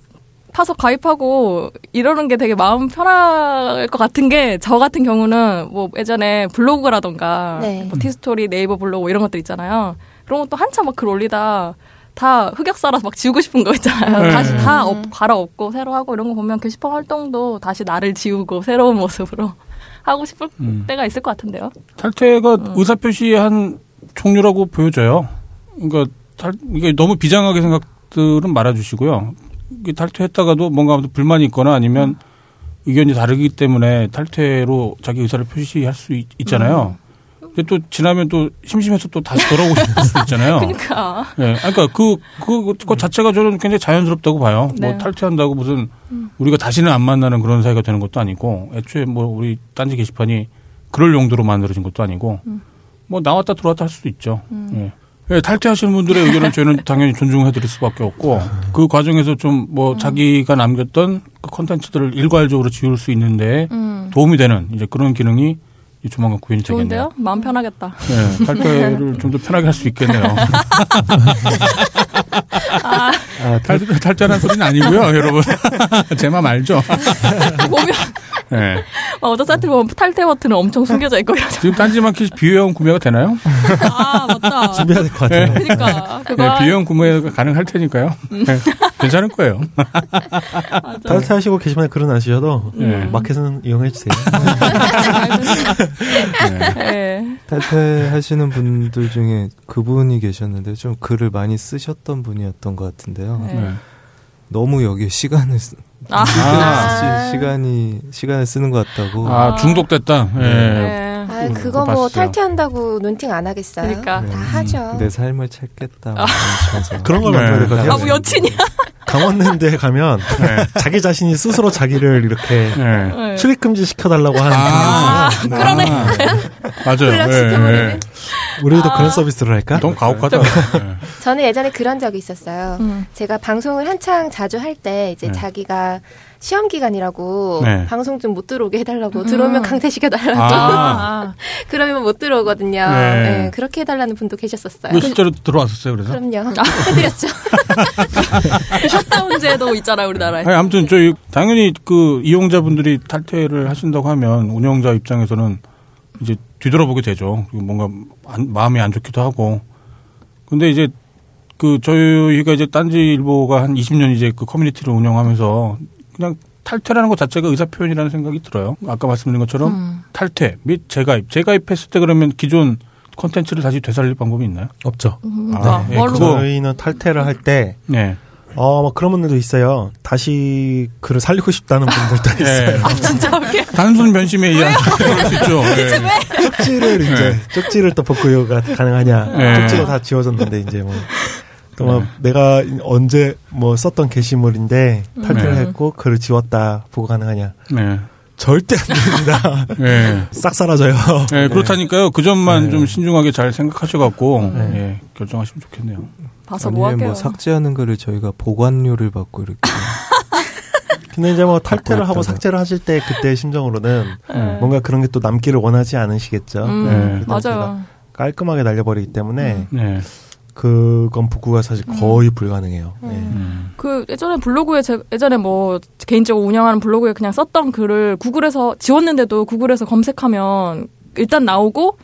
파서 가입하고 이러는 게 되게 마음 편할 것 같은 게 저 같은 경우는 뭐 예전에 블로그라던가 뭐 티스토리 네이버 블로그 이런 것들 있잖아요. 그런 것도 한참 막 글 올리다 다 흑역사라서 막 지우고 싶은 거 있잖아요. 다시 다 갈아엎고 새로 하고 이런 거 보면 게시판 활동도 다시 나를 지우고 새로운 모습으로 하고 싶을 때가 있을 것 같은데요. 탈퇴가 의사표시의 한 종류라고 보여져요. 그러니까 이게 너무 비장하게 생각들은 말아주시고요. 이게 탈퇴했다가도 뭔가 불만이 있거나 아니면 의견이 다르기 때문에 탈퇴로 자기 의사를 표시할 수 있잖아요. 근데 또 지나면 또 심심해서 또 다시 돌아오고 싶을 수도 있잖아요. 그러니까. 네, 그러니까 그거 자체가 저는 굉장히 자연스럽다고 봐요. 네. 뭐 탈퇴한다고 무슨 우리가 다시는 안 만나는 그런 사이가 되는 것도 아니고 애초에 뭐 우리 딴지 게시판이 그럴 용도로 만들어진 것도 아니고 뭐 나왔다 들어왔다 할 수도 있죠. 네, 탈퇴하시는 분들의 의견을 저희는 당연히 존중해드릴 수밖에 없고 그 과정에서 좀 뭐 자기가 남겼던 그 콘텐츠들을 일괄적으로 지울 수 있는데 도움이 되는 이제 그런 기능이 조만간 구현이 되겠네요. 좋은데요? 마음 편하겠다. 네, 탈퇴를 좀 더 편하게 할 수 있겠네요. 탈퇴라는 소리는 아니고요, 여러분. 제 마음 알죠? 보면 네. 어저 사이트를 보면 탈퇴 버튼은 엄청 숨겨져 있고 이러죠. 지금 딴지마켓 비회원 구매가 되나요? 아 맞다. 준비해야 될 것 같아요. 네. 그러니까 네, 비회원 구매가 가능할 테니까요. 네. 괜찮을 거예요. 탈퇴하시고 계시면 글은 안 쓰셔도 마켓은 이용해 주세요. 네. 탈퇴하시는 분들 중에 그분이 계셨는데 좀 글을 많이 쓰셨던 분이었던 것 같은데요. 네. 너무 여기에 시간을 시간을 쓰는 것 같다고. 아 중독됐다. 예. 네. 아 그거 뭐 탈퇴한다고 눈팅 안 하겠어요. 그러니까 네. 다 하죠. 내 삶을 찾겠다. 그런 걸 만들어야 될 것 같아요. 아 뭐 여친이야. 강원랜드에 가면 네. 자기 자신이 스스로 자기를 이렇게 네. 출입금지 시켜달라고 하는. 아, 그러네. 맞아요. 네. 우리도 그런 서비스를 할까? 너무 가혹하다. 네. 저는 예전에 그런 적이 있었어요. 제가 방송을 한창 자주 할 때 이제 자기가 시험 기간이라고 방송 좀 못 들어오게 해달라고 들어오면 강퇴시켜달라고 그러면 못 들어오거든요. 네. 네, 그렇게 해달라는 분도 계셨었어요. 실제로 들어왔었어요. 그래서 그럼요. 해드렸죠. 셧다운제도 있잖아요 우리나라에. 아니, 아무튼 저희 당연히 그 이용자분들이 탈퇴를 하신다고 하면 운영자 입장에서는 이제 뒤돌아보게 되죠. 뭔가 마음이 안 좋기도 하고. 근데 이제 그 저희가 이제 딴지일보가 한 20년 이제 그 커뮤니티를 운영하면서 그냥 탈퇴라는 것 자체가 의사표현이라는 생각이 들어요. 아까 말씀드린 것처럼 탈퇴 및 재가입. 재가입했을 때 그러면 기존 콘텐츠를 다시 되살릴 방법이 있나요? 없죠. 아, 네. 저희는 탈퇴를 할 때 네. 막 그런 분들도 있어요. 다시 글을 살리고 싶다는 분들도 있어요. 네. 아, 진짜 오케이. 단순 변심에 의한 그럴 수 있죠. 네. 쪽지를 이제 쪽지를 또 복구가 가능하냐. 네. 쪽지가 다 지워졌는데 이제 뭐. 또 막 내가 언제 뭐 썼던 게시물인데 탈퇴를 했고 글을 지웠다 보고 가능하냐. 네. 절대 안 됩니다. 네. 싹 사라져요. 네, 그렇다니까요. 그 점만 좀 신중하게 잘 생각하셔갖고 결정하시면 좋겠네요. 봐서 뭐 할게요. 뭐 삭제하는 글을 저희가 보관료를 받고 이렇게. 근데 이제 뭐 탈퇴를 하고 삭제를 하실 때 그때 심정으로는 뭔가 그런 게 또 남기를 원하지 않으시겠죠. 맞아요. 깔끔하게 날려버리기 때문에. 그건 복구가 사실 거의 불가능해요. 그 예전에 블로그에 예전에 뭐 개인적으로 운영하는 블로그에 그냥 썼던 글을 구글에서 지웠는데도 구글에서 검색하면 일단 나오고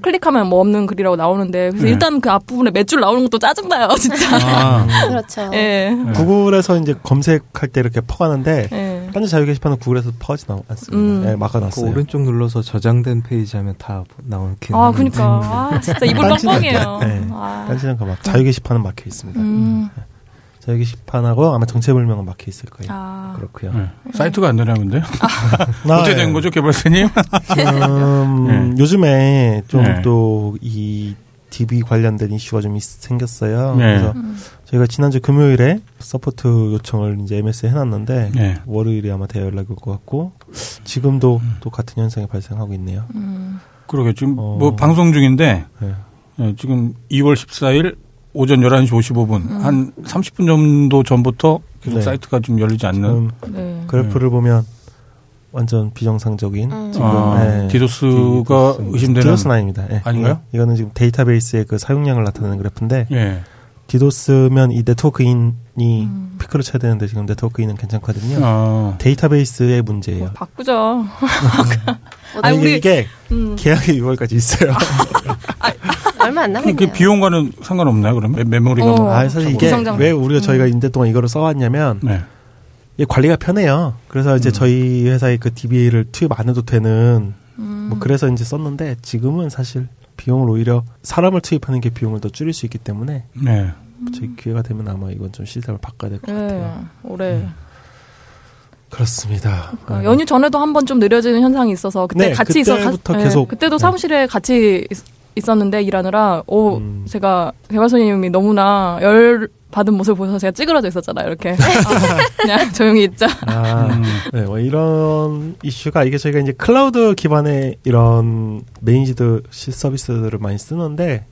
클릭하면 뭐 없는 글이라고 나오는데 그래서 일단 그 앞부분에 몇 줄 나오는 것도 짜증나요, 진짜. 아. 그렇죠. 예. 구글에서 이제 검색할 때 이렇게 퍼가는데 딴지 자유 게시판은 구글에서 퍼지 않습니다. 네, 막아놨어요. 그 오른쪽 눌러서 저장된 페이지 하면 다 나오긴. 아, 그러니까. 아, 진짜 이불 뻥뻥이에요. 딴지랑 막 자유 게시판은 막혀 있습니다. 자유 게시판하고 아마 정체불명은 막혀 있을 거예요. 아. 그렇고요. 사이트가 안 되냐는데요? 어떻게 된 거죠, 개발사님? 요즘에 좀 또 이 DB 관련된 이슈가 좀 생겼어요. 그래서 저희가 지난주 금요일에 서포트 요청을 이제 MS에 해놨는데 월요일에 아마 대화 연락이 올 것 같고 지금도 또 같은 현상이 발생하고 있네요. 그러게 지금 뭐 방송 중인데 지금 2월 14일 오전 11시 55분 한 30분 정도 전부터 계속 사이트가 좀 열리지 않는 그래프를 보면 완전 비정상적인 지금 디도스가 의심되는 디도스는 아닙니다. 네. 아닌가요? 이거는 지금 데이터베이스의 그 사용량을 나타내는 그래프인데 디도스면 이 네트워크인이 피크를 쳐야 되는데 지금 네트워크인은 괜찮거든요. 데이터베이스의 문제예요. 바꾸죠. 아니, 이게 계약이 6월까지 있어요. 얼마 안 남았네요. 그 비용과는 상관없나요? 그러면 메모리가 뭐 사실 이게 왜 우리가 저희가 임대 동안 이거를 써왔냐면 이게 관리가 편해요. 그래서 이제 저희 회사의 그 DBA를 투입 안 해도 되는 뭐 그래서 이제 썼는데 지금은 사실 비용을 오히려 사람을 투입하는 게 비용을 더 줄일 수 있기 때문에 저희 기회가 되면 아마 이건 좀 시스템을 바꿔야 될 것 같아요. 올해 그렇습니다. 그러니까 연휴 전에도 한번 좀 느려지는 현상이 있어서 그때 같이 그때부터 계속 그때도 사무실에 같이 있었는데 일하느라 제가 개발소님이 너무나 열 받은 모습을 보셔서 제가 찌그러져 있었잖아요. 이렇게 그냥 조용히 있자. 뭐 이런 이슈가 이게 저희가 이제 클라우드 기반의 이런 메인지드 서비스들을 많이 쓰는데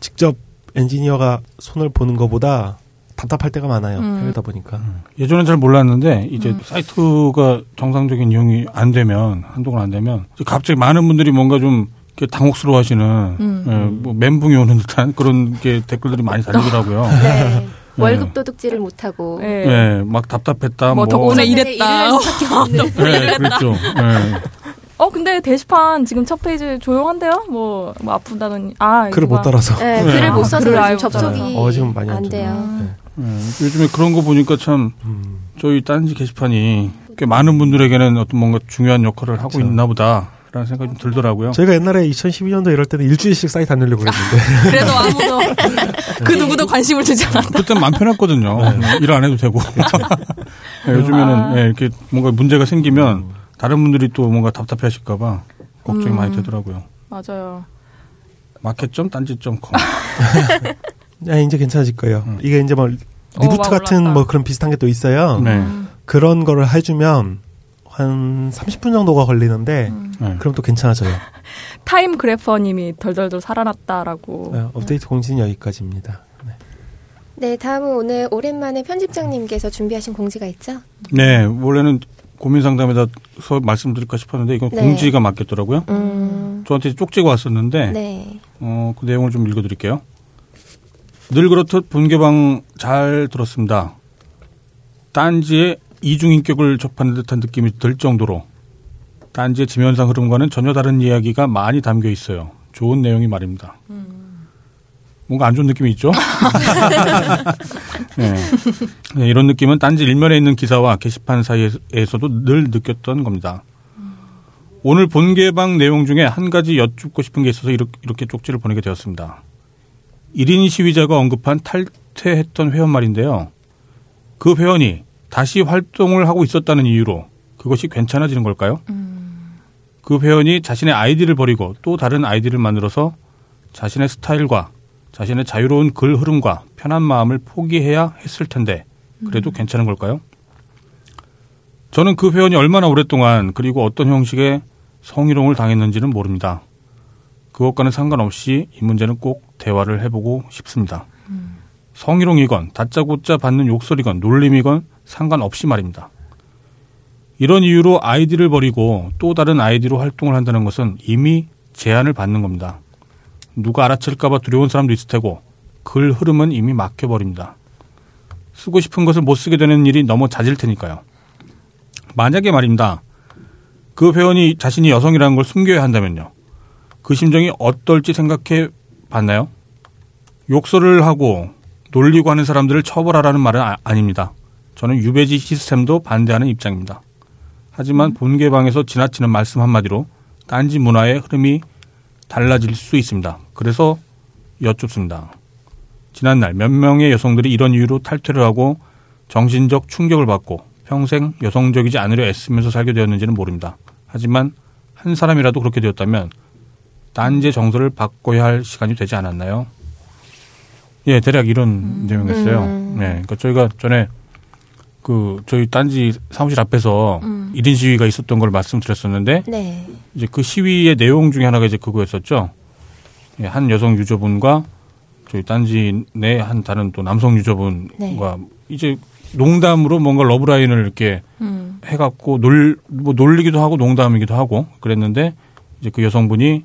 직접 엔지니어가 손을 보는 것보다 답답할 때가 많아요. 해외다 보니까. 예전엔 잘 몰랐는데 이제 사이트가 정상적인 이용이 안 되면 한동안 안 되면 갑자기 많은 분들이 뭔가 좀 당혹스러워하시는 멘붕이 오는 듯한 그런 게 댓글들이 많이 달리더라고요. 월급 도둑질을 못하고. 네. 네. 막 답답했다. 뭐 덕분에 일했다. 네, 그렇죠. 네. 근데 게시판 지금 첫 페이지 조용한데요? 뭐 아프다는. 글을 못 따라서. 네, 글을 못 써서 접속이 지금 많이 안 돼요. 네, 요즘에 그런 거 보니까 참 저희 딴지 게시판이 꽤 많은 분들에게는 어떤 뭔가 중요한 역할을 하고 있나 보다라는 생각이 좀 들더라고요. 저희가 옛날에 2012년도 이럴 때는 일주일씩 사이트 안 열려고 그랬는데. 그래도 아무도 그 누구도 관심을 주지 않았다. 그때 마음 편했거든요. 네. 일 안 해도 되고. 네, 요즘에는 네, 이렇게 뭔가 문제가 생기면 다른 분들이 또 뭔가 답답해하실까 봐 걱정이 많이 되더라고요. 맞아요. 마켓.딴지.com 이제 괜찮아질 거예요. 이게 이제 뭐 리부트 같은 뭐 그런 비슷한 게 또 있어요. 네. 그런 거를 해주면 한 30분 정도가 걸리는데 그럼 또 괜찮아져요. 타임 그래퍼님이 덜덜덜 살아났다라고. 네, 업데이트 공지는 여기까지입니다. 네, 다음은 오늘 오랜만에 편집장님께서 준비하신 공지가 있죠? 네, 원래는 고민 상담에다 말씀드릴까 싶었는데 이건 공지가 맞겠더라고요. 저한테 쪽지가 왔었는데 그 내용을 좀 읽어드릴게요. 늘 그렇듯 본개방 잘 들었습니다. 딴지의 이중인격을 접하는 듯한 느낌이 들 정도로 딴지의 지면상 흐름과는 전혀 다른 이야기가 많이 담겨 있어요. 좋은 내용이 말입니다. 뭔가 안 좋은 느낌이 있죠? 네. 네, 이런 느낌은 딴지 일면에 있는 기사와 게시판 사이에서도 늘 느꼈던 겁니다. 오늘 본개방 내용 중에 한 가지 여쭙고 싶은 게 있어서 이렇게 쪽지를 보내게 되었습니다. 1인 시위자가 언급한 탈퇴했던 회원 말인데요. 그 회원이 다시 활동을 하고 있었다는 이유로 그것이 괜찮아지는 걸까요? 그 회원이 자신의 아이디를 버리고 또 다른 아이디를 만들어서 자신의 스타일과 자신의 자유로운 글 흐름과 편한 마음을 포기해야 했을 텐데 그래도 괜찮은 걸까요? 저는 그 회원이 얼마나 오랫동안 그리고 어떤 형식의 성희롱을 당했는지는 모릅니다. 그것과는 상관없이 이 문제는 꼭 대화를 해보고 싶습니다. 성희롱이건 다짜고짜 받는 욕설이건 놀림이건 상관없이 말입니다. 이런 이유로 아이디를 버리고 또 다른 아이디로 활동을 한다는 것은 이미 제한을 받는 겁니다. 누가 알아챌까 봐 두려운 사람도 있을 테고 글 흐름은 이미 막혀버립니다. 쓰고 싶은 것을 못 쓰게 되는 일이 너무 잦을 테니까요. 만약에 말입니다. 그 회원이 자신이 여성이라는 걸 숨겨야 한다면요. 그 심정이 어떨지 생각해 봤나요? 욕설을 하고 놀리고 하는 사람들을 처벌하라는 말은 아닙니다. 저는 유배지 시스템도 반대하는 입장입니다. 하지만 본개방에서 지나치는 말씀 한마디로 딴지 문화의 흐름이 달라질 수 있습니다. 그래서 여쭙습니다. 지난날 몇 명의 여성들이 이런 이유로 탈퇴를 하고 정신적 충격을 받고 평생 여성적이지 않으려 애쓰면서 살게 되었는지는 모릅니다. 하지만 한 사람이라도 그렇게 되었다면 딴지의 정서를 바꿔야 할 시간이 되지 않았나요? 예, 대략 이런 내용이었어요. 네, 그러니까 저희가 전에 저희 딴지 사무실 앞에서 1인 시위가 있었던 걸 말씀드렸었는데, 네. 이제 그 시위의 내용 중에 하나가 이제 그거였었죠. 예, 한 여성 유저분과 저희 딴지 내 한 다른 또 남성 유저분과 이제 농담으로 뭔가 러브라인을 이렇게 해갖고 놀리기도 하고 농담이기도 하고 그랬는데, 이제 그 여성분이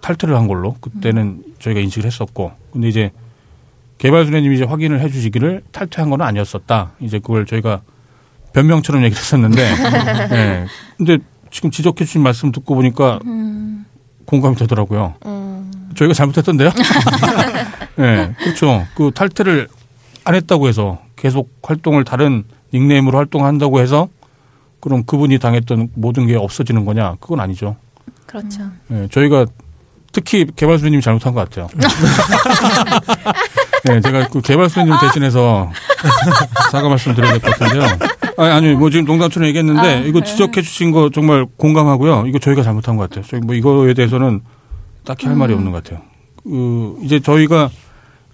탈퇴를 한 걸로 그때는 저희가 인식을 했었고, 근데 이제 개발순애님이 이제 확인을 해주시기를 탈퇴한 건 아니었었다. 이제 그걸 저희가 변명처럼 얘기를 했었는데, 네. 근데 지금 지적해주신 말씀 듣고 보니까 공감이 되더라고요. 저희가 잘못했던데요? 네, 그렇죠. 그 탈퇴를 안 했다고 해서 계속 활동을 다른 닉네임으로 활동한다고 해서 그럼 그분이 당했던 모든 게 없어지는 거냐? 그건 아니죠. 그렇죠. 네, 저희가 특히 개발수님이 잘못한 것 같아요. 네, 제가 그 개발수님 대신해서 사과 말씀드려야 될 것 같은데요. 아니, 뭐 지금 농담처럼 얘기했는데 이거 그래. 지적해 주신 거 정말 공감하고요. 이거 저희가 잘못한 것 같아요. 저희 뭐 이거에 대해서는 딱히 할 말이 없는 것 같아요. 이제 저희가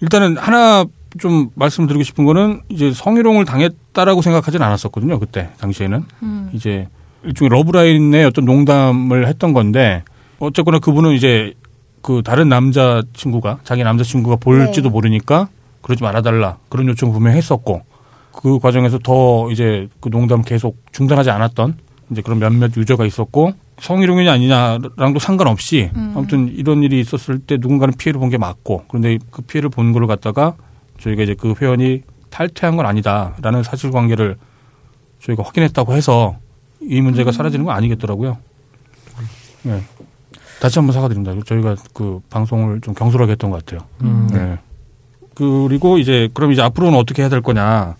일단은 하나 좀 말씀드리고 싶은 거는 이제 성희롱을 당했다라고 생각하진 않았었거든요. 그때 당시에는 이제. 일종의 러브라인의 어떤 농담을 했던 건데 어쨌거나 그분은 이제 그 다른 남자친구가 자기 남자친구가 볼지도 모르니까 그러지 말아달라 그런 요청을 분명히 했었고 그 과정에서 더 이제 그 농담 계속 중단하지 않았던 이제 그런 몇몇 유저가 있었고 성희롱이냐 아니냐랑도 상관없이 아무튼 이런 일이 있었을 때 누군가는 피해를 본 게 맞고 그런데 그 피해를 본 걸 갖다가 저희가 이제 그 회원이 탈퇴한 건 아니다라는 사실관계를 저희가 확인했다고 해서 이 문제가 사라지는 건 아니겠더라고요. 네. 다시 한번 사과드립니다. 저희가 그 방송을 좀 경솔하게 했던 것 같아요. 네. 그리고 이제 그럼 이제 앞으로는 어떻게 해야 될 거냐.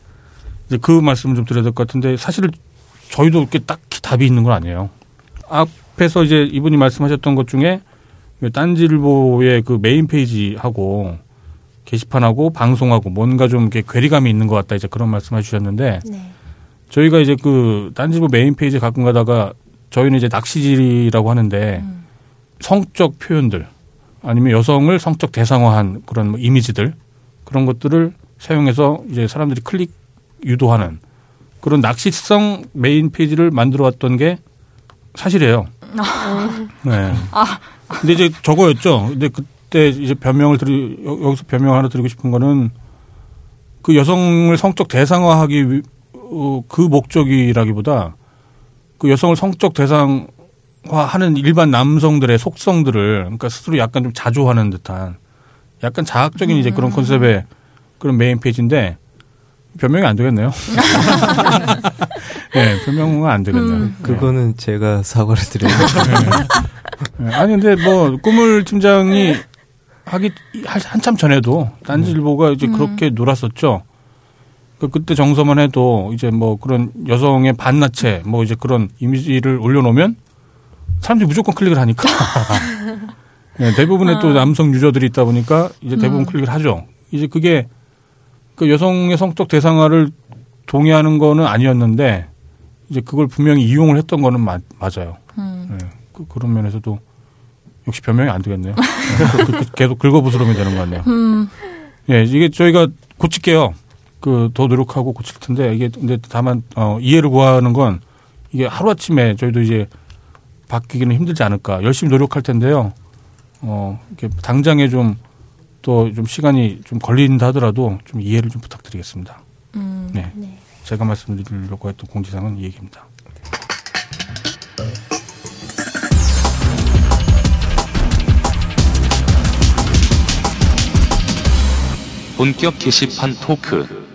이제 그 말씀을 좀 드려야 될 것 같은데 사실 저희도 이렇게 딱히 답이 있는 건 아니에요. 앞에서 이제 이분이 말씀하셨던 것 중에 딴지일보의 그 메인 페이지하고 게시판하고 방송하고 뭔가 좀 이렇게 괴리감이 있는 것 같다 이제 그런 말씀해 주셨는데 네. 저희가 이제 그 딴지일보 메인 페이지에 가끔 가다가 저희는 이제 낚시질이라고 하는데 성적 표현들 아니면 여성을 성적 대상화한 그런 뭐 이미지들 그런 것들을 사용해서 이제 사람들이 클릭 유도하는 그런 낚시성 메인 페이지를 만들어 왔던 게 사실이에요. 네. 근데 이제 저거였죠. 근데 그때 이제 여기서 변명 하나 드리고 싶은 거는 그 여성을 성적 대상화하기 그 목적이라기보다 그 여성을 성적 대상화하는 일반 남성들의 속성들을 그러니까 스스로 약간 좀 자조하는 듯한 약간 자학적인 이제 그런 컨셉의 그런 메인 페이지인데 변명이 안 되겠네요. 네, 변명은 안 되겠네요. 그거는 제가 사과를 드려요. 네. 네. 아니 근데 뭐 꾸물 팀장이 하기 한참 전에도 딴지일보가 이제 그렇게 놀았었죠. 그때 정서만 해도 이제 뭐 그런 여성의 반나체 뭐 이제 그런 이미지를 올려놓으면 사람들이 무조건 클릭을 하니까 네, 대부분의 또 남성 유저들이 있다 보니까 이제 대부분 클릭을 하죠. 이제 그게 그 여성의 성적 대상화를 동의하는 거는 아니었는데 이제 그걸 분명히 이용을 했던 거는 맞아요. 네, 그런 면에서도 역시 변명이 안 되겠네요. 계속 긁어부스럼이 되는 것 같네요. 예, 이게 저희가 고칠게요. 그 더 노력하고 고칠 텐데 이게 근데 다만 이해를 구하는 건 이게 하루아침에 저희도 이제 바뀌기는 힘들지 않을까. 열심히 노력할 텐데요. 이렇게 당장에 좀 또 좀 시간이 좀 걸린다 하더라도 좀 이해를 좀 부탁드리겠습니다. 네. 네. 제가 말씀드리려고 했던 공지사항은 이 얘기입니다. 본격 게시판 토크.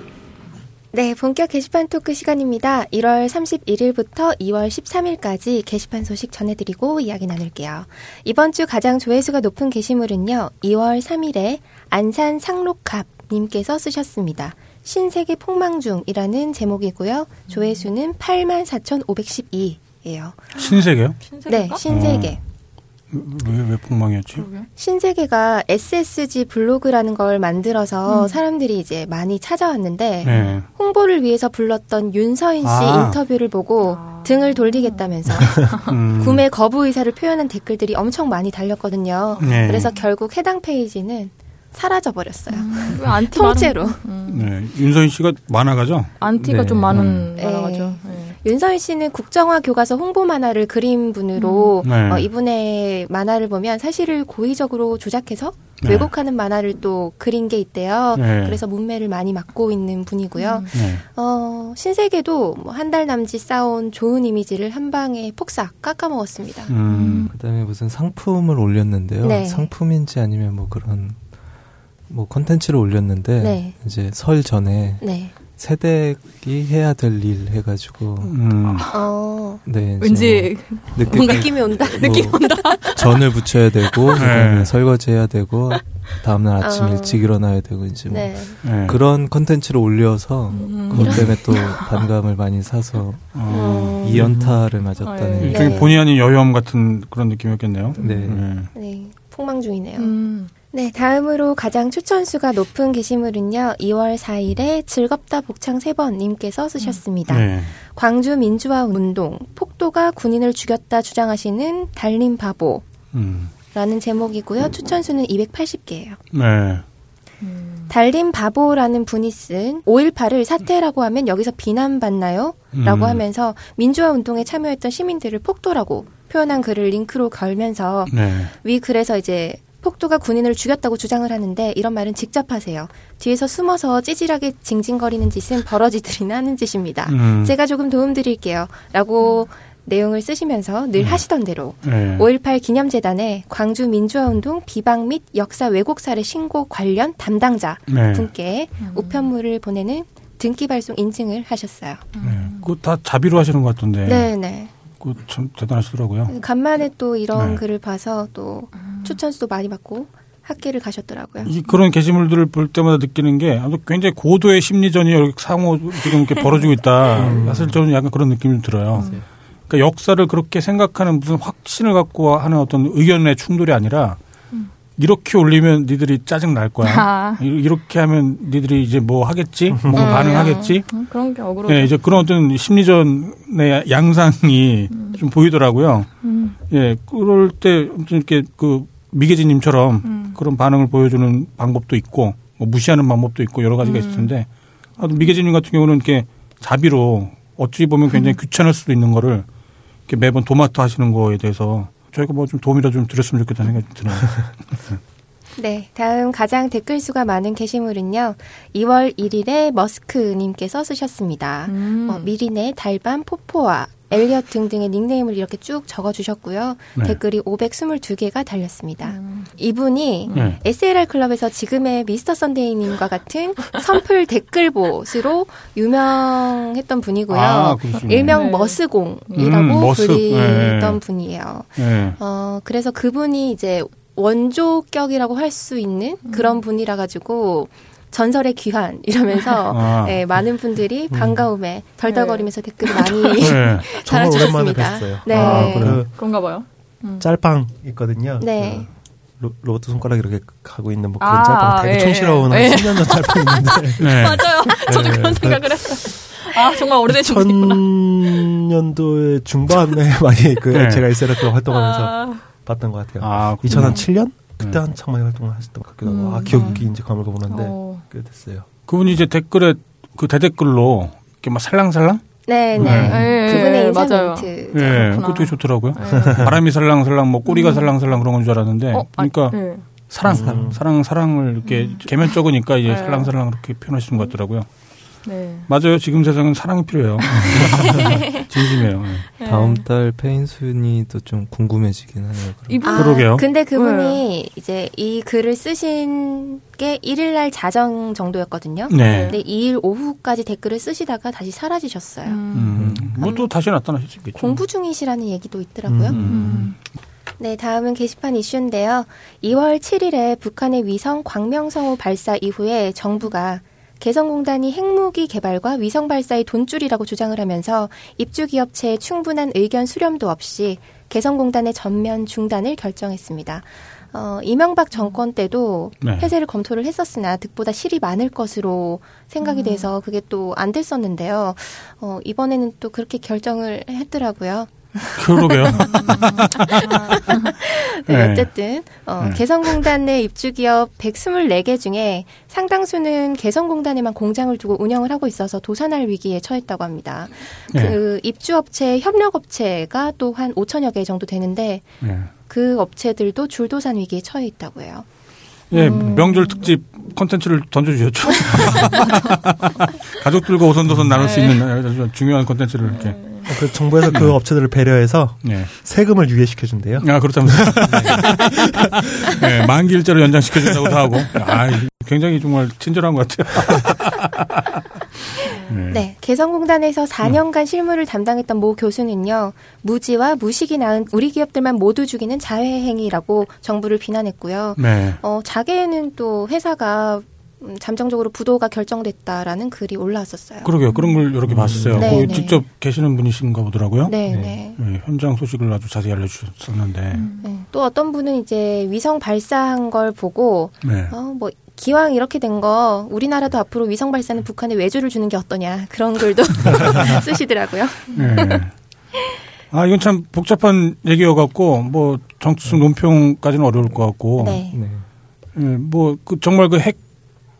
네, 본격 게시판 토크 시간입니다. 1월 31일부터 2월 13일까지 게시판 소식 전해드리고 이야기 나눌게요. 이번 주 가장 조회수가 높은 게시물은요. 2월 3일에 안산 상록갑님께서 쓰셨습니다. 신세계 폭망 중이라는 제목이고요. 조회수는 84,512예요. 신세계요? 네, 신세계. 왜 폭망이었지? 신세계가 SSG 블로그라는 걸 만들어서 사람들이 이제 많이 찾아왔는데 네. 홍보를 위해서 불렀던 윤서인 씨 인터뷰를 보고 등을 돌리겠다면서 구매 거부 의사를 표현한 댓글들이 엄청 많이 달렸거든요. 네. 그래서 결국 해당 페이지는 사라져버렸어요. 왜 안티 통째로. 네. 윤서인 씨가 많아가죠? 안티가 네. 좀 많아가죠. 네. 윤서인 씨는 국정화 교과서 홍보 만화를 그린 분으로 네. 이분의 만화를 보면 사실을 고의적으로 조작해서 네. 왜곡하는 만화를 또 그린 게 있대요. 네. 그래서 문매를 많이 맡고 있는 분이고요. 네. 신세계도 뭐 한 달 남짓 쌓아온 좋은 이미지를 한 방에 폭삭 깎아먹었습니다. 그다음에 무슨 상품을 올렸는데요. 네. 상품인지 아니면 뭐 그런 뭐 콘텐츠를 올렸는데 네. 이제 설 전에 네. 새댁이 해야 될 일 해가지고 네, 왠지 느낌이 온다. 뭐 느낌이 온다. 전을 붙여야 되고 네. 설거지 해야 되고 다음날 아침 일찍 일어나야 되고 이제 뭐 네. 네. 그런 콘텐츠를 올려서 그것 때문에 또 반감을 많이 사서 2연타를 맞았다는 네. 본의 아닌 여혐 같은 그런 느낌이었겠네요. 네, 네. 폭망 중이네요. 네, 다음으로 가장 추천수가 높은 게시물은요. 2월 4일에 즐겁다 복창 3번님께서 쓰셨습니다. 네. 광주 민주화 운동, 폭도가 군인을 죽였다 주장하시는 달님 바보라는 제목이고요. 추천수는 280개예요. 네. 달님 바보라는 분이 쓴 5.18을 사태라고 하면 여기서 비난받나요? 라고 하면서 민주화 운동에 참여했던 시민들을 폭도라고 표현한 글을 링크로 걸면서 네. 위 글에서 이제 폭도가 군인을 죽였다고 주장을 하는데 이런 말은 직접 하세요. 뒤에서 숨어서 찌질하게 징징거리는 짓은 버러지들이나 하는 짓입니다. 제가 조금 도움드릴게요. 라고 내용을 쓰시면서 늘 하시던 대로 5.18 기념재단에 광주 민주화운동 비방 및 역사 왜곡사례 신고 관련 담당자 분께 우편물을 보내는 등기 발송 인증을 하셨어요. 그거 다 자비로 하시는 것 같던데. 네네. 그거 참 대단하시더라고요. 간만에 또 이런 글을 봐서 또 추천수도 많이 받고 학계를 가셨더라고요. 그런 게시물들을 볼 때마다 느끼는 게 아주 굉장히 고도의 심리전이 상호 지금 이렇게 벌어지고 있다. 사실 저는 약간 그런 느낌이 들어요. 그러니까 역사를 그렇게 생각하는 무슨 확신을 갖고 하는 어떤 의견의 충돌이 아니라 이렇게 올리면 니들이 짜증 날 거야. 아. 이렇게 하면 니들이 이제 뭐 하겠지? 뭔가 반응하겠지? 그런 게 억울하죠. 예, 이제 그런 어떤 심리전의 양상이 좀 보이더라고요. 예, 그럴 때 이렇게 그 미개진님처럼 그런 반응을 보여주는 방법도 있고, 뭐 무시하는 방법도 있고 여러 가지가 있을 텐데, 미개진님 같은 경우는 이렇게 자비로 어찌 보면 굉장히 귀찮을 수도 있는 거를 이렇게 매번 도맡아 하시는 거에 대해서 저희가 뭐 좀 도움이라도 좀 드렸으면 좋겠다는 생각이 드네요. 네, 다음 가장 댓글 수가 많은 게시물은요. 2월 1일에 머스크님께서 쓰셨습니다. 미리네, 달밤, 포포아, 엘리엇 등등의 닉네임을 이렇게 쭉 적어주셨고요. 네. 댓글이 522개가 달렸습니다. 이분이 SLR 클럽에서 지금의 미스터 선데이님과 같은 선풀 댓글 보스로 유명했던 분이고요. 아, 일명 머스공이라고 불리던 분이에요. 그래서 그분이 이제 원조격이라고 할 수 있는 그런 분이라 가지고 전설의 귀환 이러면서 네, 많은 분들이 반가움에 덜덜거리면서 댓글 많이 달아주셨습니다. 네. 아, 그런가 봐요. 짤방 있거든요. 네. 로봇 손가락 이렇게 가고 있는 뭐 그런 짤방 되게 촌스러운 한 10년 전 짤방 있는데. 네. 맞아요. 저도 그런 생각을 했어요. 아 정말 오래된 촌이구나. 2000년도의 중반에 많이 제가 SLR 때 활동하면서 봤던 것 같아요. 2007년? 그때 한참 많이 활동을 하셨던 것 같기도 하고, 기억이 이제 가물고 보는데, 꽤 됐어요. 그분이 이제 댓글에, 그 대댓글로, 이렇게 막 살랑살랑? 네네. 그분의 인사 멘트. 네, 그거 되게 좋더라고요. 바람이 살랑살랑, 뭐 꼬리가 살랑살랑 그런 건 줄 알았는데, 그러니까, 사랑을 이렇게 개면 적으니까 이제 살랑살랑 그렇게 표현하시는 것 같더라고요. 네. 맞아요. 지금 세상은 사랑이 필요해요. 진심이에요. 네. 다음 달 페인 순위도 좀 궁금해지긴 하네요. 그러게요. 근데 그분이 이제 이 글을 쓰신 게 1일 날 자정 정도였거든요. 네. 근데 2일 오후까지 댓글을 쓰시다가 다시 사라지셨어요. 뭐 또 다시 나타나실 수 있겠죠. 공부 중이시라는 얘기도 있더라고요. 네, 다음은 게시판 이슈인데요. 2월 7일에 북한의 위성 광명성호 발사 이후에 정부가 개성공단이 핵무기 개발과 위성 발사의 돈줄이라고 주장을 하면서 입주기업체의 충분한 의견 수렴도 없이 개성공단의 전면 중단을 결정했습니다. 이명박 정권 때도 폐쇄를 검토를 했었으나 득보다 실이 많을 것으로 생각이 돼서 그게 또 안 됐었는데요. 이번에는 또 그렇게 결정을 했더라고요. 그러게요. 네, 어쨌든 개성공단 내 입주기업 124개 중에 상당수는 개성공단에만 공장을 두고 운영을 하고 있어서 도산할 위기에 처했다고 합니다. 그 입주업체 협력업체가 또 한 5천여 개 정도 되는데 그 업체들도 줄도산 위기에 처해 있다고 해요. 예, 명절 특집 콘텐츠를 던져주셨죠. 가족들과 오선도선 나눌 수 있는 아주 중요한 콘텐츠를 이렇게. 그 정부에서 그 업체들을 배려해서 세금을 유예시켜준대요. 아, 그렇다면서요. 네, 만기일자로 연장시켜준다고 다 하고. 아, 굉장히 정말 친절한 것 같아요. 네, 개성공단에서 4년간 실무를 담당했던 모 교수는요. 무지와 무식이 낳은 우리 기업들만 모두 죽이는 자해 행위라고 정부를 비난했고요. 자개에는 또 회사가 잠정적으로 부도가 결정됐다라는 글이 올라왔었어요. 그러게요. 그런 걸 여러 개 봤어요. 거기 직접 계시는 분이신가 보더라고요. 네. 현장 소식을 아주 자세히 알려주셨었는데. 또 어떤 분은 이제 위성 발사한 걸 보고 뭐 기왕 이렇게 된 거 우리나라도 앞으로 위성 발사는 북한에 외주를 주는 게 어떠냐 그런 글도 쓰시더라고요. 네. 아, 이건 참 복잡한 얘기여갖고 뭐 정치적 논평까지는 어려울 것 같고. 뭐 그 정말 그 핵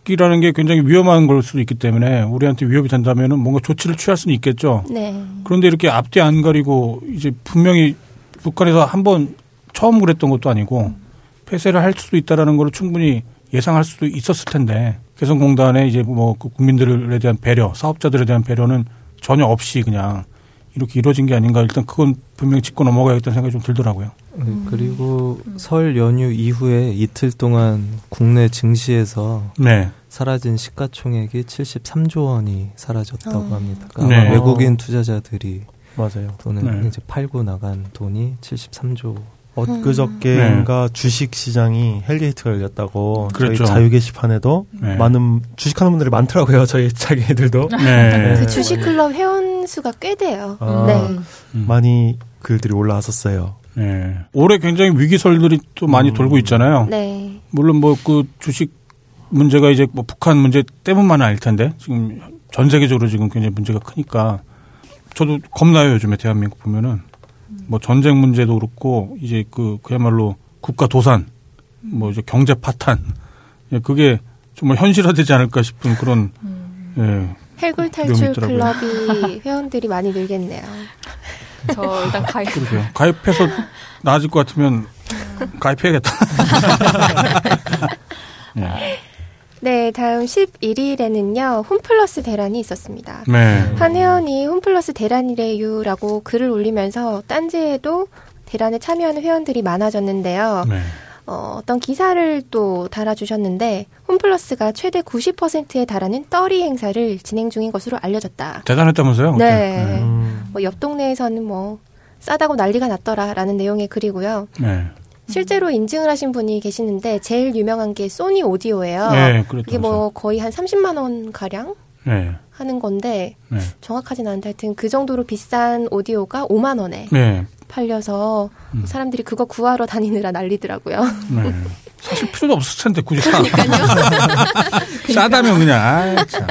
이라는 게 굉장히 위험한 걸 수도 있기 때문에 우리한테 위협이 된다면은 뭔가 조치를 취할 수는 있겠죠. 그런데 이렇게 앞뒤 안 가리고 이제 분명히 북한에서 한번 처음 그랬던 것도 아니고 폐쇄를 할 수도 있다라는 걸 충분히 예상할 수도 있었을 텐데 개성공단의 이제 뭐 그 국민들에 대한 배려, 사업자들에 대한 배려는 전혀 없이 그냥 이렇게 이루어진 게 아닌가, 일단 그건 분명히 짚고 넘어가야겠다는 생각이 좀 들더라고요. 그리고 설 연휴 이후에 이틀 동안 국내 증시에서 네. 사라진 시가총액이 73조 원이 사라졌다고 합니다. 그러니까 네. 외국인 투자자들이 맞아요. 돈을 네. 이제 팔고 나간 돈이 73조. 엊그저께인가 네. 주식시장이 헬게이트가 열렸다고 그랬죠. 저희 자유 게시판에도 네. 많은 주식하는 분들이 많더라고요. 저희 자기들도 네. 그 주식클럽 회원 수가 꽤 돼요. 아, 네. 많이 글들이 올라왔었어요. 네. 올해 굉장히 위기설들이 또 많이 돌고 있잖아요. 네. 물론 뭐 그 주식 문제가 이제 뭐 북한 문제 때문만은 아닐 텐데 지금 전 세계적으로 지금 굉장히 문제가 크니까 저도 겁나요. 요즘에 대한민국 보면은. 뭐 전쟁 문제도 그렇고 이제 그야말로 국가 도산, 뭐 이제 경제 파탄, 그게 정말 현실화되지 않을까 싶은 그런 예, 해골 탈출 클럽이 회원들이 많이 늘겠네요. 저 일단 가입. 그러게요. 가입해서 나아질 것 같으면 가입해야겠다. 네. 네, 다음 11일에는요. 홈플러스 대란이 있었습니다. 네. 한 회원이 홈플러스 대란이래요라고 글을 올리면서 딴지에도 대란에 참여하는 회원들이 많아졌는데요. 네. 어떤 기사를 또 달아주셨는데 홈플러스가 최대 90%에 달하는 떨이 행사를 진행 중인 것으로 알려졌다. 대단했다면서요? 네. 뭐 옆 동네에서는 뭐 싸다고 난리가 났더라라는 내용의 글이고요. 네. 실제로 인증을 하신 분이 계시는데 제일 유명한 게 소니 오디오예요. 네, 이게 뭐 거의 한 30만 원 가량 네. 하는 건데 네. 정확하진 않은데 하여튼 그 정도로 비싼 오디오가 5만 원에 네. 팔려서 사람들이 그거 구하러 다니느라 난리더라고요. 네. 사실 필요도 없을 텐데 굳이 사. 그러니까요. 싸다면 그냥. 아, 참.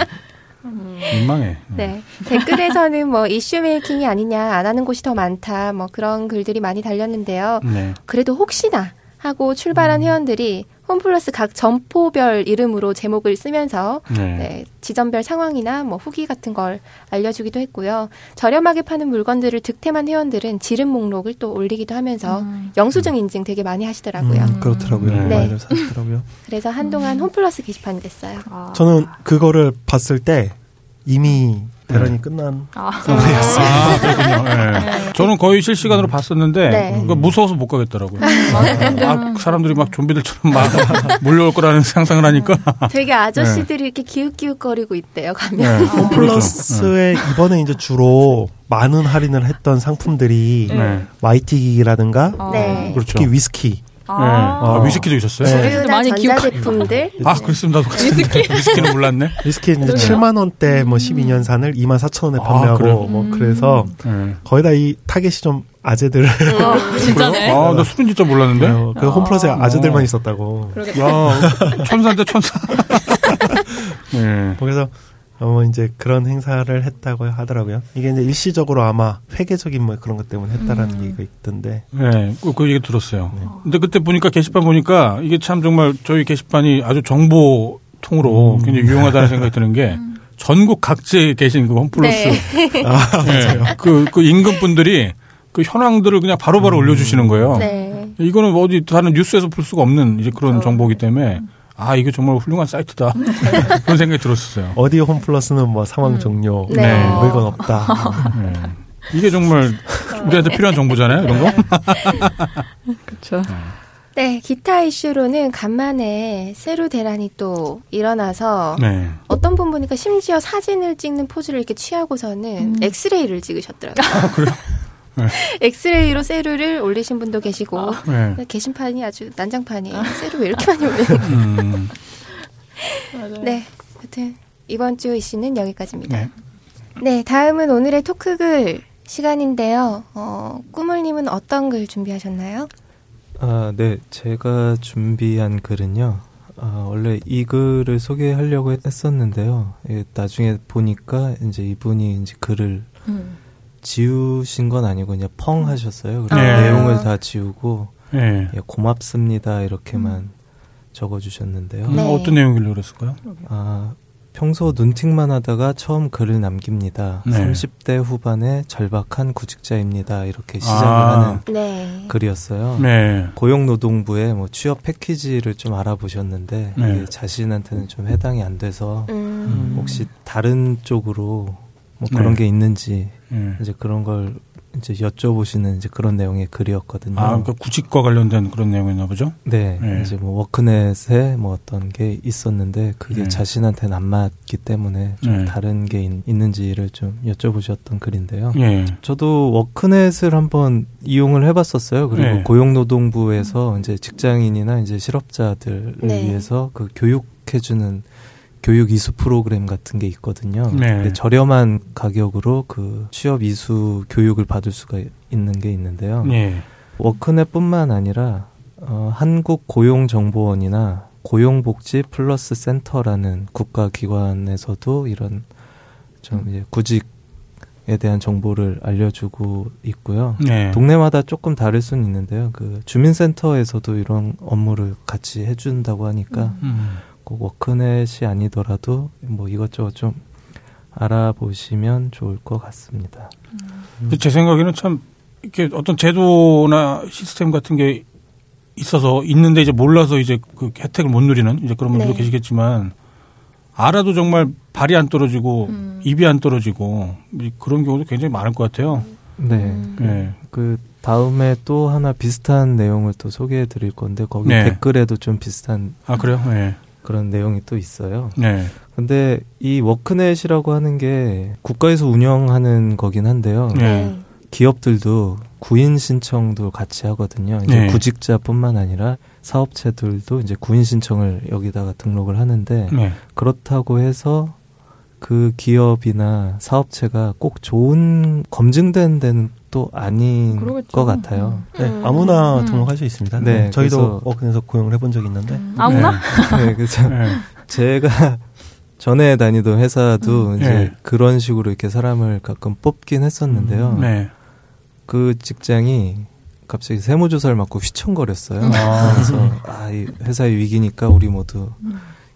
민망해. 네. 댓글에서는 뭐 이슈 메이킹이 아니냐, 안 하는 곳이 더 많다, 뭐 그런 글들이 많이 달렸는데요. 네. 그래도 혹시나 하고 출발한 회원들이 홈플러스 각 점포별 이름으로 제목을 쓰면서 네. 네, 지점별 상황이나 뭐 후기 같은 걸 알려주기도 했고요. 저렴하게 파는 물건들을 득템한 회원들은 지름 목록을 또 올리기도 하면서 영수증 인증 되게 많이 하시더라고요. 그렇더라고요. 네. 많이 하시더라고요. 그래서 한동안 홈플러스 게시판이 됐어요. 아. 저는 그거를 봤을 때 이미 대란이 끝난 상황이었어요. 네. 저는 거의 실시간으로 봤었는데 네. 무서워서 못 가겠더라고요. 막 사람들이 막 좀비들처럼 막 몰려올 거라는 상상을 하니까 되게 아저씨들이 네. 이렇게 기웃기웃거리고 있대요. 가면 홈플러스에 네. 이번에 이제 주로 많은 할인을 했던 상품들이 YT 기기라든가 네. 특히 위스키. 네. 아, 위스키도 있었어요? 네. 많이 전자제품들? 아, 그렇습니다. 위스키는 몰랐네? 위스키는 이제 7만원대 뭐 12년산을 24,000원에 판매하고, 아, 뭐, 그래서 거의 다 이 타겟이 좀 아재들. 진짜네? 아, 나 술은 진짜 몰랐는데? 네, 그 홈플러스에 아재들만 있었다고. 그러겠다. 천사인데, 천사. 네. 그래서, 이제 그런 행사를 했다고 하더라고요. 이게 이제 일시적으로 아마 회계적인 뭐 그런 것 때문에 했다라는 얘기가 있던데. 네, 그 얘기 들었어요. 네. 근데 그때 보니까 게시판 보니까 이게 참 정말 저희 게시판이 아주 정보통으로 굉장히 유용하다는 생각이 드는 게 전국 각지에 계신 그 홈플러스. 네. 아, 네. 그 임금분들이 그 현황들을 그냥 바로바로 올려주시는 거예요. 네. 이거는 어디 다른 뉴스에서 볼 수가 없는 이제 그런 정보이기 때문에 아, 이거 정말 훌륭한 사이트다. 그런 생각이 들었어요. 어디 홈플러스는 뭐 상황 종료, 네. 네. 물건 없다. 네. 이게 정말 우리한테 필요한 정보잖아요, 이런 거? 그렇죠. 네, 기타 이슈로는 간만에 세로 대란이 또 일어나서 네. 어떤 분 보니까 심지어 사진을 찍는 포즈를 이렇게 취하고서는 엑스레이를 찍으셨더라고요. 아, 그래요? 네. 엑스레이로 세루를 올리신 분도 계시고 네. 게시판이 아주 난장판이에요. 세루 왜 이렇게 많이 올리는지. 네, 여튼 이번 주 이슈는 여기까지입니다. 네, 네 다음은 오늘의 토크글 시간인데요. 꾸물님은 어떤 글 준비하셨나요? 아, 네, 제가 준비한 글은요. 아, 원래 이 글을 소개하려고 했었는데요. 나중에 보니까 이제 이분이 이제 글을 지우신 건 아니고 그냥 펑 하셨어요. 그래서 네. 내용을 다 지우고 네. 예, 고맙습니다 이렇게만 적어주셨는데요. 네. 어떤 내용길래 그랬을까요? 아, 평소 눈팅만 하다가 처음 글을 남깁니다. 네. 30대 후반의 절박한 구직자입니다. 이렇게 시작을 하는 네. 글이었어요. 네. 고용노동부의 뭐 취업 패키지를 좀 알아보셨는데 네. 이게 자신한테는 좀 해당이 안 돼서 혹시 다른 쪽으로 뭐 그런 네. 게 있는지 이제 그런 걸 이제 여쭤보시는 이제 그런 내용의 글이었거든요. 아, 그러니까 구직과 관련된 그런 내용이었나 보죠? 네. 네. 이제 뭐 워크넷에 뭐 어떤 게 있었는데 그게 자신한테는 안 맞기 때문에 좀 다른 게 있는지를 좀 여쭤보셨던 글인데요. 네. 저도 워크넷을 한번 이용을 해봤었어요. 그리고 고용노동부에서 이제 직장인이나 이제 실업자들을 위해서 그 교육해주는 교육 이수 프로그램 같은 게 있거든요. 근데 저렴한 가격으로 그 취업 이수 교육을 받을 수가 있는 게 있는데요. 워크넷뿐만 아니라 한국고용정보원이나 고용복지 플러스 센터라는 국가기관에서도 이런 좀 이제 구직에 대한 정보를 알려주고 있고요. 동네마다 조금 다를 수는 있는데요. 그 주민센터에서도 이런 업무를 같이 해준다고 하니까. 꼭 워크넷이 아니더라도 뭐 이것저것 좀 알아보시면 좋을 것 같습니다. 제 생각에는 참 이렇게 어떤 제도나 시스템 같은 게 있어서 있는데 이제 몰라서 이제 그 혜택을 못 누리는 이제 그런 분들도 계시겠지만 알아도 정말 발이 안 떨어지고 입이 안 떨어지고 그런 경우도 굉장히 많을 것 같아요. 그 다음에 또 하나 비슷한 내용을 또 소개해 드릴 건데 거기 댓글에도 좀 비슷한 그런 내용이 또 있어요. 근데 이 워크넷이라고 하는 게 국가에서 운영하는 거긴 한데요. 기업들도 구인 신청도 같이 하거든요. 이제 구직자뿐만 아니라 사업체들도 이제 구인 신청을 여기다가 등록을 하는데 그렇다고 해서 그 기업이나 사업체가 꼭 좋은 검증된 데는 또 아닌 것 같아요. 아무나 등록할 수 있습니다. 저희도 워크넷에서 고용을 해본 적이 있는데. 아무나? 그래서 제가 전에 다니던 회사도 이제 그런 식으로 이렇게 사람을 가끔 뽑긴 했었는데요. 그 직장이 갑자기 세무조사를 맡고 휘청거렸어요. 그래서 이 회사의 위기니까 우리 모두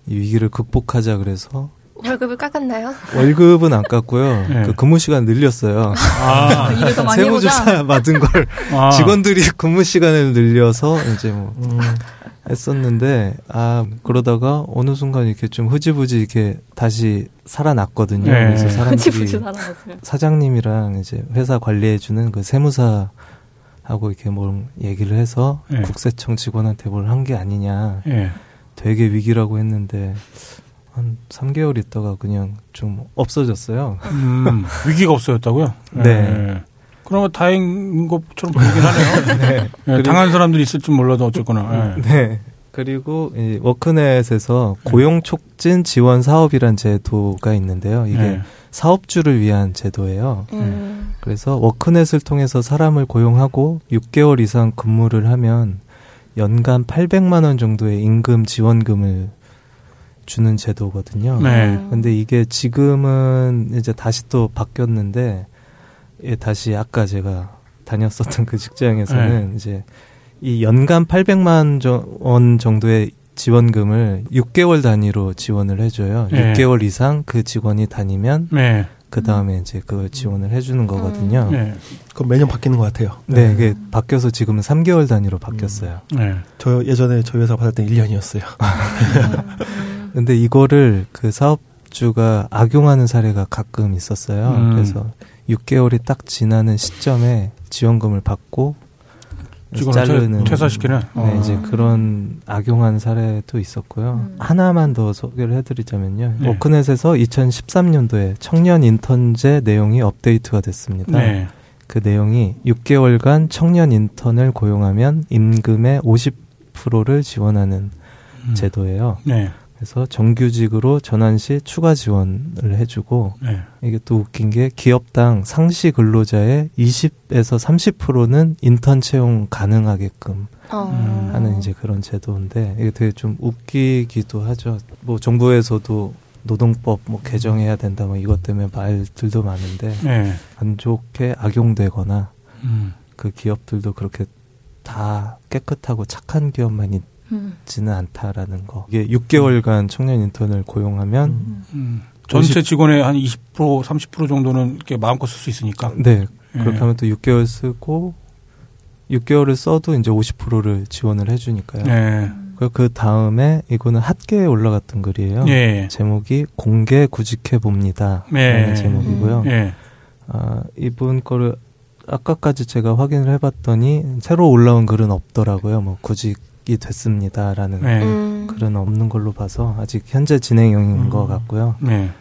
이 위기를 극복하자 그래서 월급을 깎았나요? 월급은 안 깎고요. 그 근무 시간 늘렸어요. 세무조사 맡은 걸 직원들이 근무 시간을 늘려서 이제 뭐 했었는데 그러다가 어느 순간 이렇게 좀 흐지부지 이렇게 다시 살아났거든요. 그래서 사람들이 사장님이랑 이제 회사 관리해주는 그 세무사 하고 이렇게 뭘 얘기를 해서 국세청 직원한테 뭘 한 게 아니냐. 되게 위기라고 했는데. 한 3개월 있다가 그냥 좀 없어졌어요. 위기가 없어졌다고요? 그러면 다행인 것처럼 보이긴 하네요. 당한 사람들이 있을지 몰라도 어쨌거나. 그리고 이 워크넷에서 고용촉진 지원 사업이란 제도가 있는데요. 이게 사업주를 위한 제도예요. 그래서 워크넷을 통해서 사람을 고용하고 6개월 이상 근무를 하면 연간 800만 원 정도의 임금 지원금을 주는 제도거든요. 근데 이게 지금은 이제 다시 또 바뀌었는데 다시 아까 제가 다녔었던 그 직장에서는 이제 이 연간 800만 원 정도의 지원금을 6개월 단위로 지원을 해줘요. 6개월 이상 그 직원이 다니면 그 다음에 이제 그 지원을 해주는 거거든요. 그럼 매년 바뀌는 것 같아요. 그게 바뀌어서 지금은 3개월 단위로 바뀌었어요. 저 예전에 저희 회사 받을 땐 1년이었어요. 근데 이거를 그 사업주가 악용하는 사례가 가끔 있었어요. 그래서 6개월이 딱 지나는 시점에 지원금을 받고 자르는 퇴사시키는 이제 그런 악용한 사례도 있었고요. 하나만 더 소개를 해드리자면요. 워크넷에서 2013년도에 청년 인턴제 내용이 업데이트가 됐습니다. 그 내용이 6개월간 청년 인턴을 고용하면 임금의 50%를 지원하는 제도예요. 그래서 정규직으로 전환 시 추가 지원을 해주고 이게 또 웃긴 게 기업당 상시 근로자의 20에서 30%는 인턴 채용 가능하게끔 하는 이제 그런 제도인데 이게 되게 좀 웃기기도 하죠. 뭐 정부에서도 노동법 뭐 개정해야 된다 뭐 이것 때문에 말들도 많은데 안 좋게 악용되거나 그 기업들도 그렇게 다 깨끗하고 착한 기업만 지는 않다라는 거. 이게 6개월간 청년 인턴을 고용하면 전체 직원의 한 20% 30% 정도는 이렇게 마음껏 쓸 수 있으니까. 그렇게 하면 또 6개월 쓰고 6개월을 써도 이제 50%를 지원을 해주니까요. 그리고 그 다음에 이거는 핫게에 올라갔던 글이에요. 제목이 공개 구직해 봅니다. 제목이고요. 이분 거를 아까까지 제가 확인을 해봤더니 새로 올라온 글은 없더라고요. 뭐 구직이 됐습니다라는 네. 글은 없는 걸로 봐서 아직 현재 진행형인 것 같고요. 네.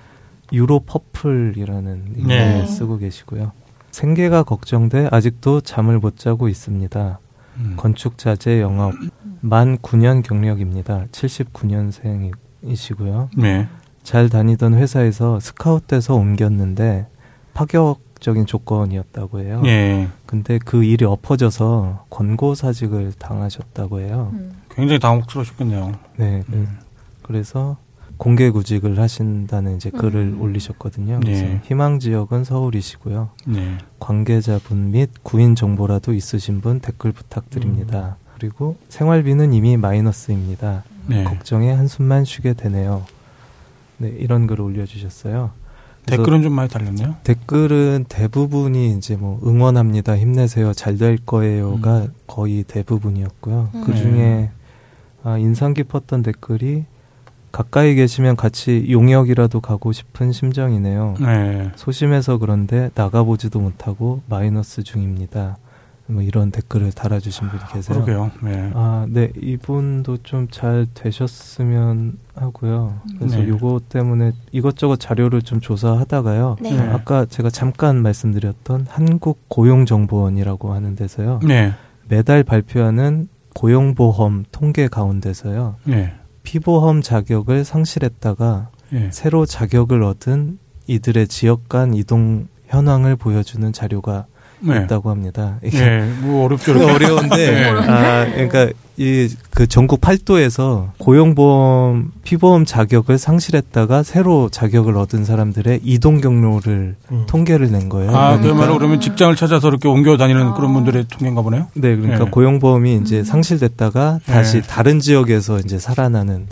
유로퍼플이라는 이름을 네. 쓰고 계시고요. 생계가 걱정돼 아직도 잠을 못 자고 있습니다. 건축자재 영업 만 9년 경력입니다. 79년생이시고요. 네. 잘 다니던 회사에서 스카웃돼서 옮겼는데 파격적인 조건이었다고 해요. 예. 근데 그 일이 엎어져서 권고사직을 당하셨다고 해요. 굉장히 당혹스러우셨겠네요. 네. 그래서 공개구직을 하신다는 이제 글을 올리셨거든요. 그래서 네. 희망지역은 서울이시고요. 네. 관계자분 및 구인 정보라도 있으신 분 댓글 부탁드립니다. 그리고 생활비는 이미 마이너스입니다. 네. 걱정에 한숨만 쉬게 되네요. 네, 이런 글을 올려주셨어요. 댓글은 좀 많이 달렸네요. 댓글은 대부분이 이제 뭐 응원합니다, 힘내세요, 잘 될 거예요가 거의 대부분이었고요. 그 중에 인상 깊었던 댓글이 가까이 계시면 같이 용역이라도 가고 싶은 심정이네요. 네. 소심해서 그런데 나가보지도 못하고 마이너스 중입니다. 뭐 이런 댓글을 달아주신 분이 계세요. 그러게요. 네. 네, 이분도 좀 잘 되셨으면 하고요. 그래서 네. 요거 때문에 이것저것 자료를 좀 조사하다가요. 네. 아까 제가 잠깐 말씀드렸던 한국고용정보원이라고 하는 데서요. 네. 매달 발표하는 고용보험 통계 가운데서요. 네. 피보험 자격을 상실했다가 네. 새로 자격을 얻은 이들의 지역 간 이동 현황을 보여주는 자료가 네. 있다고 합니다. 이게 네, 뭐 어렵죠. 어려운데, 네. 그러니까 그 전국 8도에서 고용보험 피보험 자격을 상실했다가 새로 자격을 얻은 사람들의 이동 경로를 통계를 낸 거예요. 그야말로 그러면 직장을 찾아서 이렇게 옮겨 다니는 그런 분들의 통계인가 보네요. 네, 그러니까 네. 고용보험이 이제 상실됐다가 다시 네. 다른 지역에서 이제 살아나는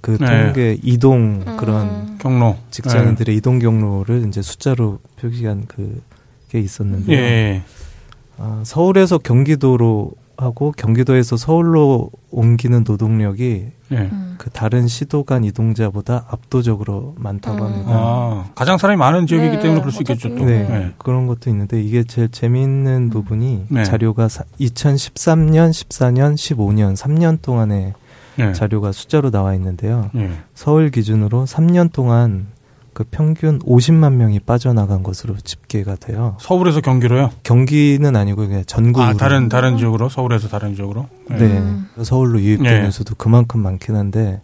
그 통계 네. 이동 그런 경로, 직장인들의 네. 이동 경로를 이제 숫자로 표기한 그. 게 있었는데 예. 서울에서 경기도로 하고 경기도에서 서울로 옮기는 노동력이 예. 그 다른 시도 간 이동자보다 압도적으로 많다고 합니다. 가장 사람이 많은 지역이기 네. 때문에 그럴 수 있겠죠. 또. 네. 네. 그런 것도 있는데 이게 제일 재미있는 부분이 네. 자료가 2013년, 14년, 15년 3년 동안의 네. 자료가 숫자로 나와 있는데요. 네. 서울 기준으로 3년 동안 그 평균 50만 명이 빠져나간 것으로 집계가 돼요. 서울에서 경기로요? 경기는 아니고 그냥 전국으로. 다른 지역으로? 서울에서 다른 지역으로? 네. 서울로 유입되는 네. 수도 그만큼 많긴 한데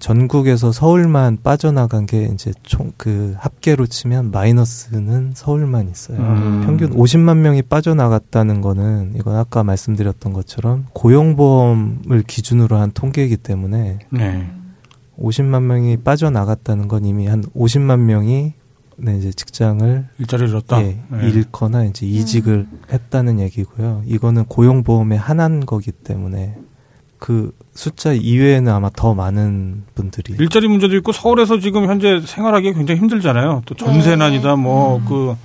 전국에서 서울만 빠져나간 게 이제 총 그 합계로 치면 마이너스는 서울만 있어요. 평균 50만 명이 빠져나갔다는 거는 이건 아까 말씀드렸던 것처럼 고용보험을 기준으로 한 통계이기 때문에 네. 50만 명이 빠져나갔다는 건 이미 한 50만 명이 네, 이제 직장을 일자리를 잃었다. 예, 네. 잃거나 이제 이직을 했다는 얘기고요. 이거는 고용보험의 한한 거기 때문에 그 숫자 이외에는 아마 더 많은 분들이 일자리 문제도 있고 서울에서 지금 현재 생활하기 굉장히 힘들잖아요. 또 전세난이다 뭐 그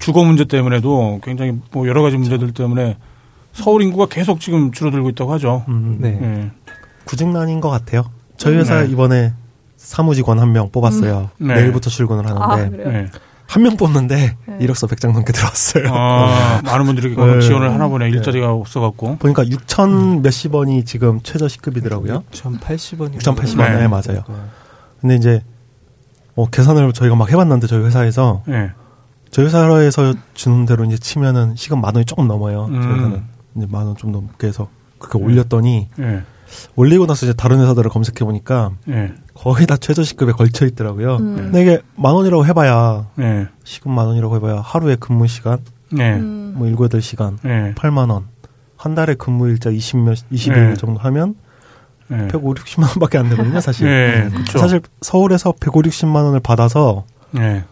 주거 문제 때문에도 굉장히 뭐 여러 가지 문제들 때문에 서울 인구가 계속 지금 줄어들고 있다고 하죠. 네. 네. 구직난인 것 같아요. 저희 회사 네. 이번에 사무직원 1명 뽑았어요. 네. 내일부터 출근을 하는데 네. 1명 뽑는데 네. 이력서 100장 넘게 들어왔어요. 많은 분들이 네. 지원을 하나 보네. 일자리가 네. 없어갖고 보니까 6천 몇십 원이 지금 최저 시급이더라고요. 6,080원이요. 6,080원 네. 네, 맞아요. 근데 이제 계산을 저희가 막 해봤는데 저희 회사에서 네. 저희 회사에서 주는 대로 이제 치면은 시급 10,000원이 조금 넘어요. 저희 회사는 이제 10,000원 좀 넘게 해서 그렇게 올렸더니. 네. 올리고 나서 이제 다른 회사들을 검색해 보니까 네. 거의 다 최저시급에 걸쳐 있더라고요. 근데 이게 10,000원이라고 해봐야 네. 시급 10,000원이라고 해봐야 하루에 근무 시간, 네. 뭐 7-8시간, 네. 80,000원, 한 달에 근무 일자 20일 네. 정도 하면 네. 150,000원밖에 안 되거든요, 사실. 네, 그렇죠. 사실 서울에서 150,000원을 받아서 네.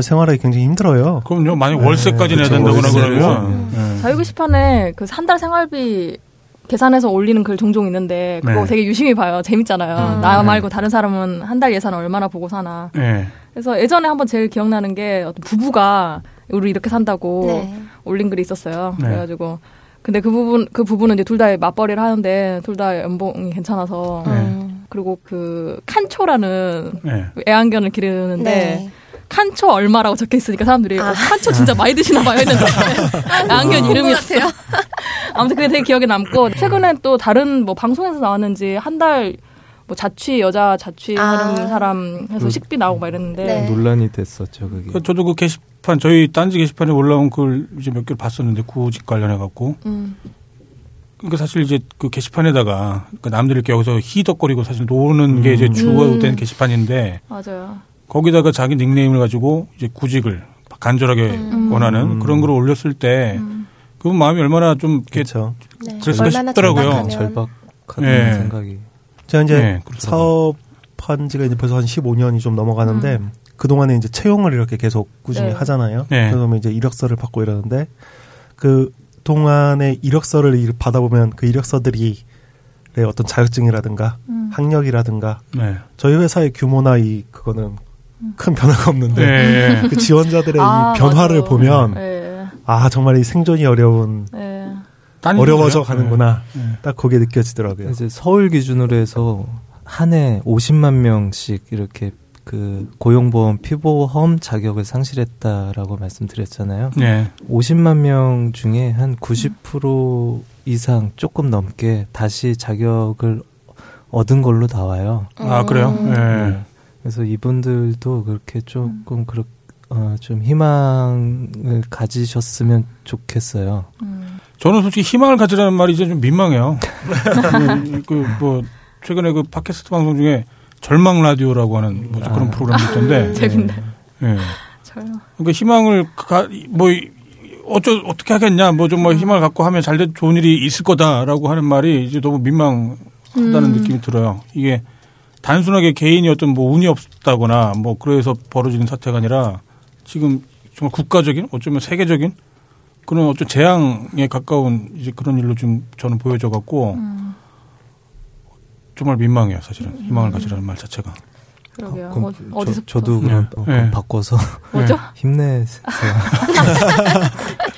생활하기 굉장히 힘들어요. 그럼요, 만약 월세까지 내야 된다거나 그러면 자유게시판에 그 한 달 생활비 계산해서 올리는 글 종종 있는데 그거 네. 되게 유심히 봐요. 재밌잖아요. 나 말고 다른 사람은 한 달 예산 얼마나 보고 사나. 네. 그래서 예전에 한번 제일 기억나는 게 어떤 부부가 우리 이렇게 산다고 네. 올린 글이 있었어요. 네. 그래가지고 근데 그 부분은 이제 둘 다 맞벌이를 하는데 둘 다 연봉이 괜찮아서 그리고 그 칸초라는 애완견을 기르는데. 네. 칸초 얼마라고 적혀있으니까 사람들이 칸초 진짜 많이 드시나봐요 했는데 양현 이름이었어요. 아무튼 그게 되게 기억에 남고 최근에 또 다른 뭐 방송에서 나왔는지 한 달 뭐 자취 여자 자취하는 사람 해서 식비 나오고 막 이랬는데 네. 논란이 됐었죠 그게. 저도 그 게시판 저희 딴지 게시판에 올라온 글 이제 몇 개를 봤었는데 구직 관련해 갖고. 그러니까 사실 이제 그 게시판에다가 그러니까 남들 이렇게 여기서 히덕거리고 사실 노는 게 이제 주어된 게시판인데. 맞아요. 거기다가 자기 닉네임을 가지고 이제 구직을 간절하게 원하는 그런 글을 올렸을 때 그 마음이 얼마나 좀 그렇죠. 네. 그랬을까 싶더라고요. 절박한 네. 생각이. 제가 이제 네, 사업한 지가 이제 벌써 한 15년이 좀 넘어가는데 그동안에 이제 채용을 이렇게 계속 꾸준히 네. 하잖아요. 네. 그러면 이제 이력서를 받고 이러는데 그 동안에 이력서를 받아보면 그 이력서들이 어떤 자격증이라든가 학력이라든가 네. 저희 회사의 규모나 이 그거는 큰 변화가 없는데 네. 그 지원자들의 이 변화를 맞아. 보면 네. 아 정말 이 생존이 어려운 네. 어려워져 가는구나 네. 딱 거기에 느껴지더라고요. 이제 서울 기준으로 해서 한 해 50만 명씩 이렇게 그 고용보험 피보험 자격을 상실했다라고 말씀드렸잖아요. 네. 50만 명 중에 한 90% 이상 조금 넘게 다시 자격을 얻은 걸로 나와요. 아 그래요? 네. 그래서 이분들도 그렇게 조금 좀 희망을 가지셨으면 좋겠어요. 저는 솔직히 희망을 가지라는 말이 이제 좀 민망해요. 뭐 최근에 그 팟캐스트 방송 중에 절망 라디오라고 하는 뭐 그런 프로그램이 있던데. 재밌네. 네. 그러니까 희망을 뭐 어떻게 하겠냐 뭐 좀 뭐 희망을 갖고 하면 잘 돼 좋은 일이 있을 거다라고 하는 말이 이제 너무 민망하다는 느낌이 들어요. 이게 단순하게 개인이 어떤 뭐 운이 없다거나 뭐 그래서 벌어지는 사태가 아니라 지금 정말 국가적인 어쩌면 세계적인 그런 어떤 재앙에 가까운 이제 그런 일로 좀 저는 보여져 갖고 정말 민망해요 사실은 희망을 가지라는 말 자체가. 그러게요. 저도 그냥 네. 바꿔서 뭐죠? 힘내세요.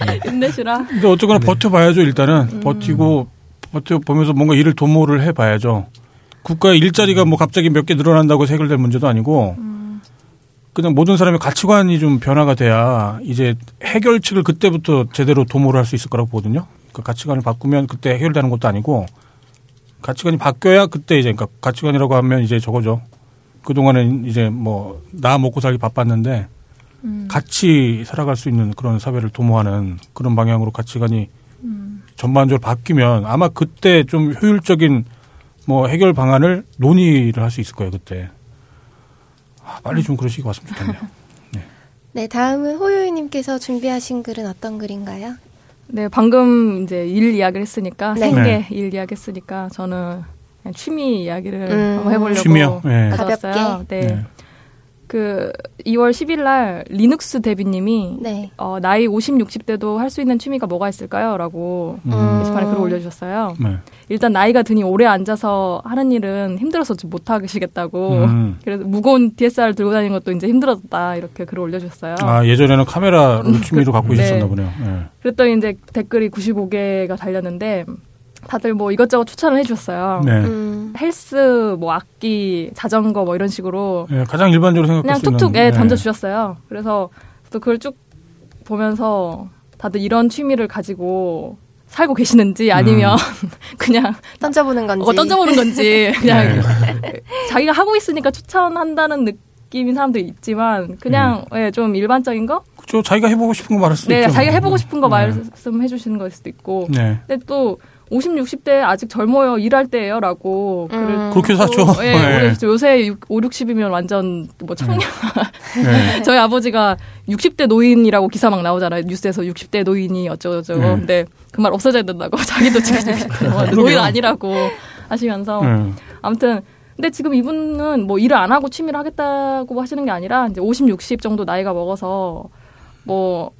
네. 힘내시라. 근데 어쨌거나 네. 버텨봐야죠 일단은 버티고 버텨보면서 뭔가 일을 도모를 해봐야죠. 국가의 일자리가 뭐 갑자기 몇 개 늘어난다고 해결될 문제도 아니고 그냥 모든 사람의 가치관이 좀 변화가 돼야 이제 해결책을 그때부터 제대로 도모를 할 수 있을 거라고 보거든요. 그러니까 가치관을 바꾸면 그때 해결되는 것도 아니고 가치관이 바뀌어야 그때 이제 그러니까 가치관이라고 하면 이제 저거죠. 그동안은 이제 뭐 나 먹고 살기 바빴는데 같이 살아갈 수 있는 그런 사회를 도모하는 그런 방향으로 가치관이 전반적으로 바뀌면 아마 그때 좀 효율적인 뭐 해결 방안을 논의를 할 수 있을 거예요 그때. 아, 빨리 좀 그러시기 왔으면 좋겠네요. 네. 네 다음은 호요이님께서 준비하신 글은 어떤 글인가요? 네 방금 이제 일 이야기를 했으니까 네. 생계 일 이야기 했으니까 저는 그냥 취미 이야기를 한번 해보려고 취미요? 네. 가볍게. 네. 네. 그 2월 10일 날 리눅스 데뷔님이 네. 나이 50, 60대도 할 수 있는 취미가 뭐가 있을까요? 라고 게시판에 글을 올려주셨어요. 네. 일단 나이가 드니 오래 앉아서 하는 일은 힘들어서 못 하시겠다고 그래서 무거운 DSLR 들고 다니는 것도 이제 힘들어졌다 이렇게 글을 올려주셨어요. 아 예전에는 카메라 취미로 갖고 있었나 네. 보네요. 네. 그랬더니 이제 댓글이 95개가 달렸는데 다들 뭐 이것저것 추천을 해주셨어요. 네. 헬스, 뭐 악기, 자전거 뭐 이런 식으로 네, 가장 일반적으로 생각할 수 있는 그냥 툭툭 네. 던져주셨어요. 그래서 또 그걸 쭉 보면서 다들 이런 취미를 가지고 살고 계시는지 아니면 그냥 던져보는 건지 그냥 네. 자기가 하고 있으니까 추천한다는 느낌인 사람도 있지만 그냥 네, 좀 일반적인 거? 그렇죠. 자기가 해보고 싶은 거 말할 수도 있죠. 자기가 해보고 싶은 거 말씀해 주시는 거일 수도 있고 네. 근데 또 50, 60대 아직 젊어요. 일할 때예요. 라고. 그렇게 사죠. 예, 네. 요새 5, 60이면 완전 뭐 청년. 네. 저희 아버지가 60대 노인이라고 기사 막 나오잖아요. 뉴스에서 60대 노인이 어쩌고저쩌고. 네. 근데 그 말 없어져야 된다고. 자기도 지금 노인 아니라고 하시면서. 네. 아무튼. 근데 지금 이분은 뭐 일을 안 하고 취미를 하겠다고 하시는 게 아니라 이제 50, 60 정도 나이가 먹어서 뭐,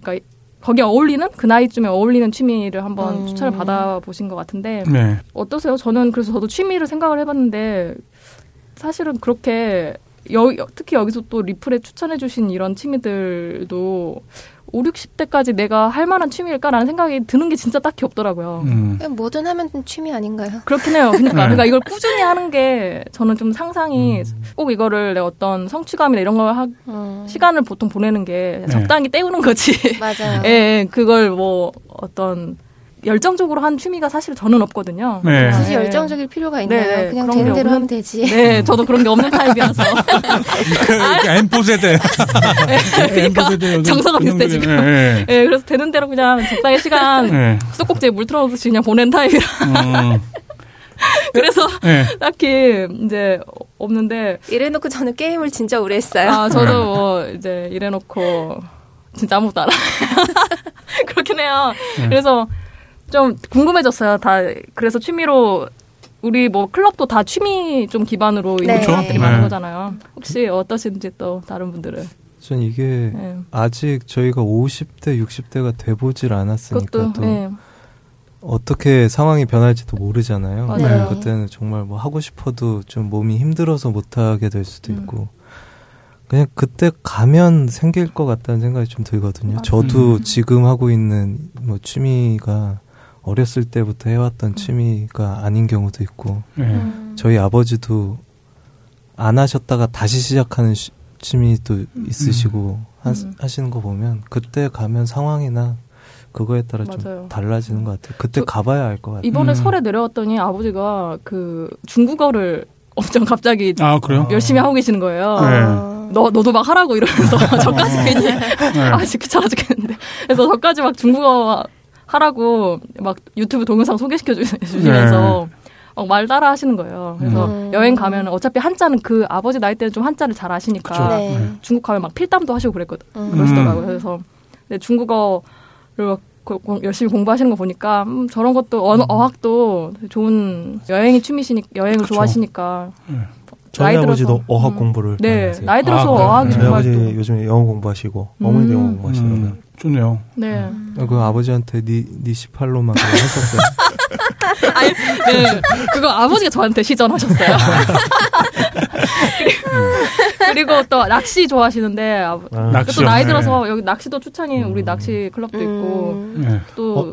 그러니까 거기에 어울리는 그 나이쯤에 어울리는 취미를 한번 추천을 받아보신 것 같은데 네. 어떠세요? 저는 그래서 저도 취미를 생각을 해봤는데 사실은 그렇게 특히 여기서 또 리플에 추천해주신 이런 취미들도 5, 60대까지 내가 할 만한 취미일까라는 생각이 드는 게 진짜 딱히 없더라고요. 뭐든 하면 취미 아닌가요? 그렇긴 해요. 그러니까 이걸 꾸준히 하는 게 저는 좀 상상이 꼭 이거를 내 어떤 성취감이나 이런 걸 시간을 보통 보내는 게 적당히 때우는 거지. 맞아요. 예, 그걸 뭐 어떤 열정적으로 한 취미가 사실 저는 없거든요. 네. 굳이 열정적일 필요가 있나요? 네, 그냥 되는 대로 하면 되지. 네, 저도 그런 게 없는 타입이라서. 엠포 세대. 네, 그러니까 정서가 비슷해 지금. 네. 네, 그래서 되는 대로 그냥 적당히 시간 수도꼭지에 물 틀어놓듯이 그냥 보낸 타입이라. 그래서 딱히 이제 없는데. 이래놓고 저는 게임을 진짜 오래 했어요. 아, 저도 뭐 이제 이래놓고 진짜 아무것도 안 해요. 그렇긴 해요. 그래서 좀 궁금해졌어요. 다 그래서 취미로 우리 뭐 클럽도 다 취미 좀 기반으로 있는 사람들이 많은 거잖아요. 혹시 어떠신지 또 다른 분들은? 전 이게 아직 저희가 50대, 60대가 돼보질 않았으니까 그것도, 또 어떻게 상황이 변할지도 모르잖아요. 그때는 정말 뭐 하고 싶어도 좀 몸이 힘들어서 못하게 될 수도 있고 그냥 그때 가면 생길 것 같다는 생각이 좀 들거든요. 저도 지금 하고 있는 뭐 취미가 어렸을 때부터 해왔던 취미가 아닌 경우도 있고 저희 아버지도 안 하셨다가 다시 시작하는 취미도 있으시고 하시는 거 보면 그때 가면 상황이나 그거에 따라 좀 달라지는 것 같아요. 그때 가봐야 알 것 같아요. 이번에 설에 내려왔더니 아버지가 그 중국어를 엄청 갑자기 열심히 하고 계시는 거예요. 너도 막 하라고 이러면서 저까지 괜히 귀찮아 죽겠는데 그래서 저까지 막 중국어 하라고 막 유튜브 동영상 소개시켜 주시면서 막 말 따라 하시는 거예요. 그래서 여행 가면 어차피 한자는 그 아버지 나이 때는 좀 한자를 잘 아시니까 중국 가면 막 필담도 하시고 그러시더라고요. 그래서 중국어를 막 열심히 공부하시는 거 보니까 저런 것도 어학도 좋은 여행이 취미시니까 여행을 좋아하시니까 저희 아버지도 어학 공부를 많이 하세요. 나이 들어서 어학이 정말 저희 아버지 또. 요즘에 영어 공부하시고 어머니도 영어 공부하시는 좋네요. 네. 그 아버지한테 네 18로만 그걸 했었어요. 아니, 네. 그거 아버지가 저한테 시전하셨어요. 그리고 또 낚시 좋아하시는데 또 나이 들어서 여기 낚시도 추천이 우리 낚시 클럽도 있고 또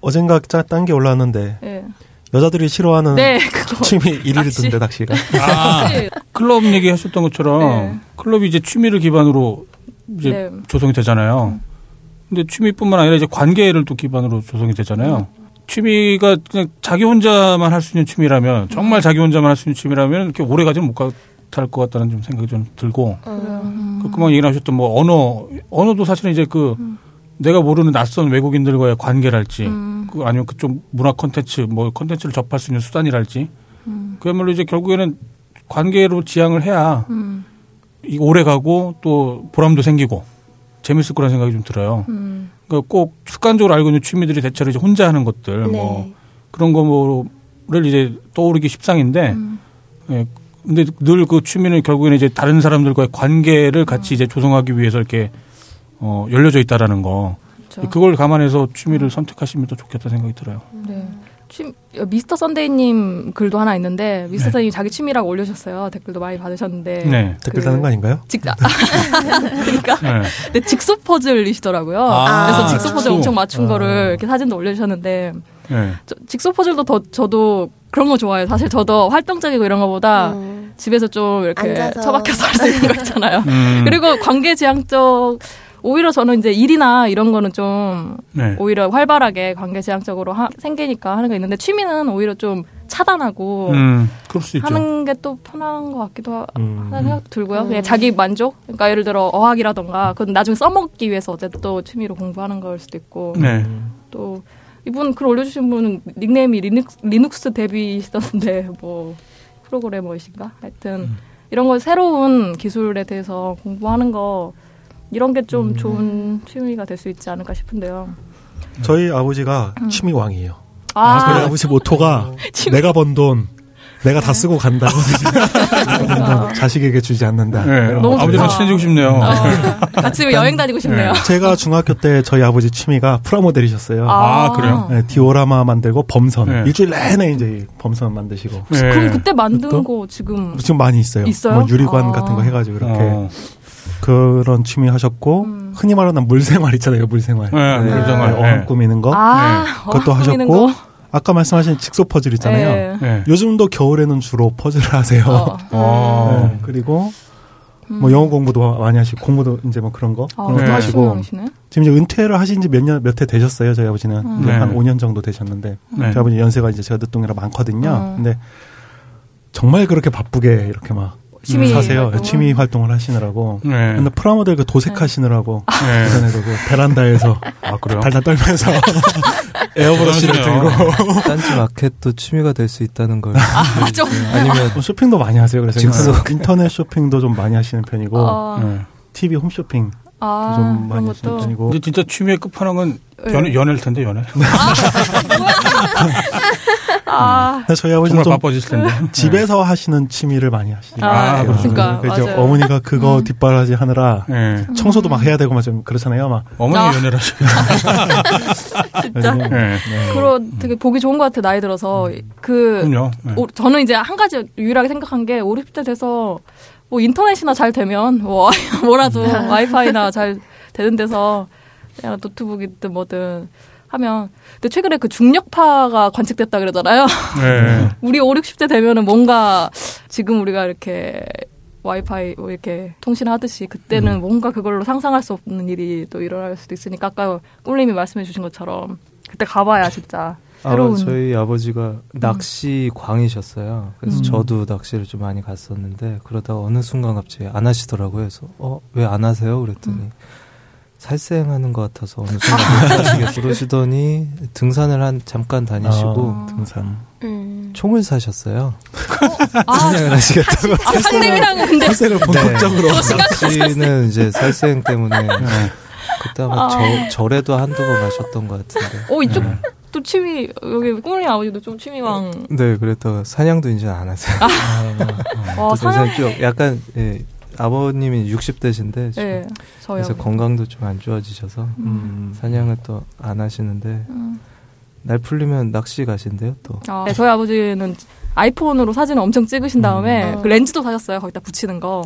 어젠가 딴 게 올라왔는데 여자들이 싫어하는 취미 1위던데 낚시가. 클럽 얘기하셨던 것처럼 클럽이 이제 취미를 기반으로 이제 조성이 되잖아요. 근데 취미뿐만 아니라 이제 관계를 또 기반으로 조성이 되잖아요. 취미가 그냥 자기 혼자만 할 수 있는 취미라면 정말 자기 혼자만 할 수 있는 취미라면 이렇게 오래 가지는 못 갈 것 같다는 좀 생각이 좀 들고. 그만 얘기하셨던 뭐 언어도 사실은 이제 그 내가 모르는 낯선 외국인들과의 관계랄지 그 아니면 그쪽 문화 콘텐츠 뭐 콘텐츠를 접할 수 있는 수단이랄지 그야말로 이제 결국에는 관계로 지향을 해야 오래 가고 또 보람도 생기고 재밌을 거라는 생각이 좀 들어요. 그러니까 꼭 습관적으로 알고 있는 취미들이 대체로 이제 혼자 하는 것들 뭐 그런 거를 이제 떠오르기 십상인데 예, 근데 늘 그 취미는 결국에는 이제 다른 사람들과의 관계를 같이 이제 조성하기 위해서 이렇게 열려져 있다라는 거. 그렇죠. 그걸 감안해서 취미를 선택하시면 더 좋겠다 생각이 들어요. 네. 미스터 선데이님 글도 하나 있는데 미스터 선데이님 자기 취미라고 올려주셨어요. 댓글도 많이 받으셨는데. 네. 댓글 다는 거 아닌가요? 그러니까 근데 직소 퍼즐이시더라고요. 그래서 직소 퍼즐 엄청 맞춘 거를 이렇게 사진도 올려주셨는데 직소 퍼즐도 저도 그런 거 좋아해요. 사실 저도 활동적이고 이런 거보다 집에서 좀 이렇게 앉아서. 처박혀서 할 수 있는 거 있잖아요. 그리고 관계지향적 오히려 저는 이제 일이나 이런 거는 좀 오히려 활발하게 관계지향적으로 생기니까 하는 게 있는데 취미는 오히려 좀 차단하고 하는 게 또 편한 것 같기도 하는 생각도 들고요. 그냥 자기 만족? 그러니까 예를 들어 어학이라던가 그건 나중에 써먹기 위해서 어쨌든 또 취미로 공부하는 걸 수도 있고 또 이분 글 올려주신 분은 닉네임이 리눅스 데뷔시던데 뭐 프로그래머이신가? 하여튼 이런 거 새로운 기술에 대해서 공부하는 거 이런 게 좀 좋은 취미가 될 수 있지 않을까 싶은데요. 저희 아버지가 취미왕이에요. 저희 아버지 모토가 내가 번 돈 내가 다 쓰고 간다. 자식에게 주지 않는다. 아버지랑 친해지고 싶네요. 같이 여행 다니고 싶네요. 제가 중학교 때 저희 아버지 취미가 프라모델이셨어요. 그래요? 네, 디오라마 만들고 범선. 일주일 내내 이제 범선 만드시고. 그럼 그때 만든 거 지금 많이 있어요. 뭐 유리관 같은 거 해가지고 이렇게. 그런 취미 하셨고 흔히 말하는 물생활 있잖아요. 물생활. 네, 물생활. 어항 꾸미는 거. 아, 네. 그것도 하셨고 거? 아까 말씀하신 직소 퍼즐 있잖아요. 네. 요즘도 겨울에는 주로 퍼즐을 하세요. 네. 그리고 뭐 영어 공부도 많이 하시고 공부도 이제 뭐 그런 거 그런 것도 하시고 지금 이제 은퇴를 하신 지 몇 해 되셨어요. 저희 아버지는 한 5년 정도 되셨는데 저희 아버지 연세가 이제 제가 늦둥이라 많거든요. 근데 정말 그렇게 바쁘게 이렇게 막 사세요. 활동을? 취미 활동을 하시느라고. 네. 근데 프라모델 그 도색하시느라고 예전에도 그 베란다에서 아, 그래요? 달달 떨면서 에어브러시를 들고 딴지 마켓도 취미가 될 수 있다는 걸. 아, 좀. 아니면 쇼핑도 많이 하세요. 그래서 인터넷 쇼핑도 좀 많이 하시는 편이고 TV 홈쇼핑. 아, 좀 많이 하시는 편이고. 근데 진짜 취미의 끝판왕은 연애일 텐데 연애. 저희 아버지는 좀 바빠지실 텐데 집에서 하시는 취미를 많이 하시니까. 아, 그렇습니까? 그러니까 어머니가 그거 뒷바라지 하느라 청소도 막 해야 되고 막 좀 그렇잖아요. 막 어머니 연애를 하시고 진짜 그런 되게 보기 좋은 것 같아 나이 들어서 그럼요. 저는 이제 한 가지 유일하게 생각한 게 50대 돼서 뭐 인터넷이나 잘 되면 뭐라도 와이파이나 잘 되는 데서 그냥 노트북이든 뭐든. 하면 근데 최근에 그 중력파가 관측됐다 그러잖아요. 네. 우리 5, 60대 되면은 뭔가 지금 우리가 이렇게 와이파이 뭐 이렇게 통신하듯이 그때는 뭔가 그걸로 상상할 수 없는 일이 또 일어날 수도 있으니까 아까 꿀님이 말씀해 주신 것처럼 그때 가봐야 진짜 새로운. 저희 아버지가 낚시광이셨어요. 그래서 저도 낚시를 좀 많이 갔었는데 그러다가 어느 순간 갑자기 안 하시더라고요. 그래서 왜 안 하세요? 그랬더니 살생하는 것 같아서 어느 순간 그러시더니 등산을 잠깐 다니시고 등산 총을 사셨어요. 분양을 하시겠다고. 살생이라고 근데 살생을 본격적으로. 낚시는 이제 살생 때문에 그때 아마 절에도 한두 번 가셨던 것 같은데. 이쪽 또 취미 여기 꾸물이 아버지도 좀 취미왕. 네, 그랬다가 사냥도 이제 안 하세요. 사냥 약간. 예. 아버님이 60대신데 네, 그래서 건강도 좀 안 좋아지셔서 사냥을 또 안 하시는데 날 풀리면 낚시 가신대요 또. 네, 저희 아버지는 아이폰으로 사진을 엄청 찍으신 다음에 그 렌즈도 사셨어요. 거기다 붙이는 거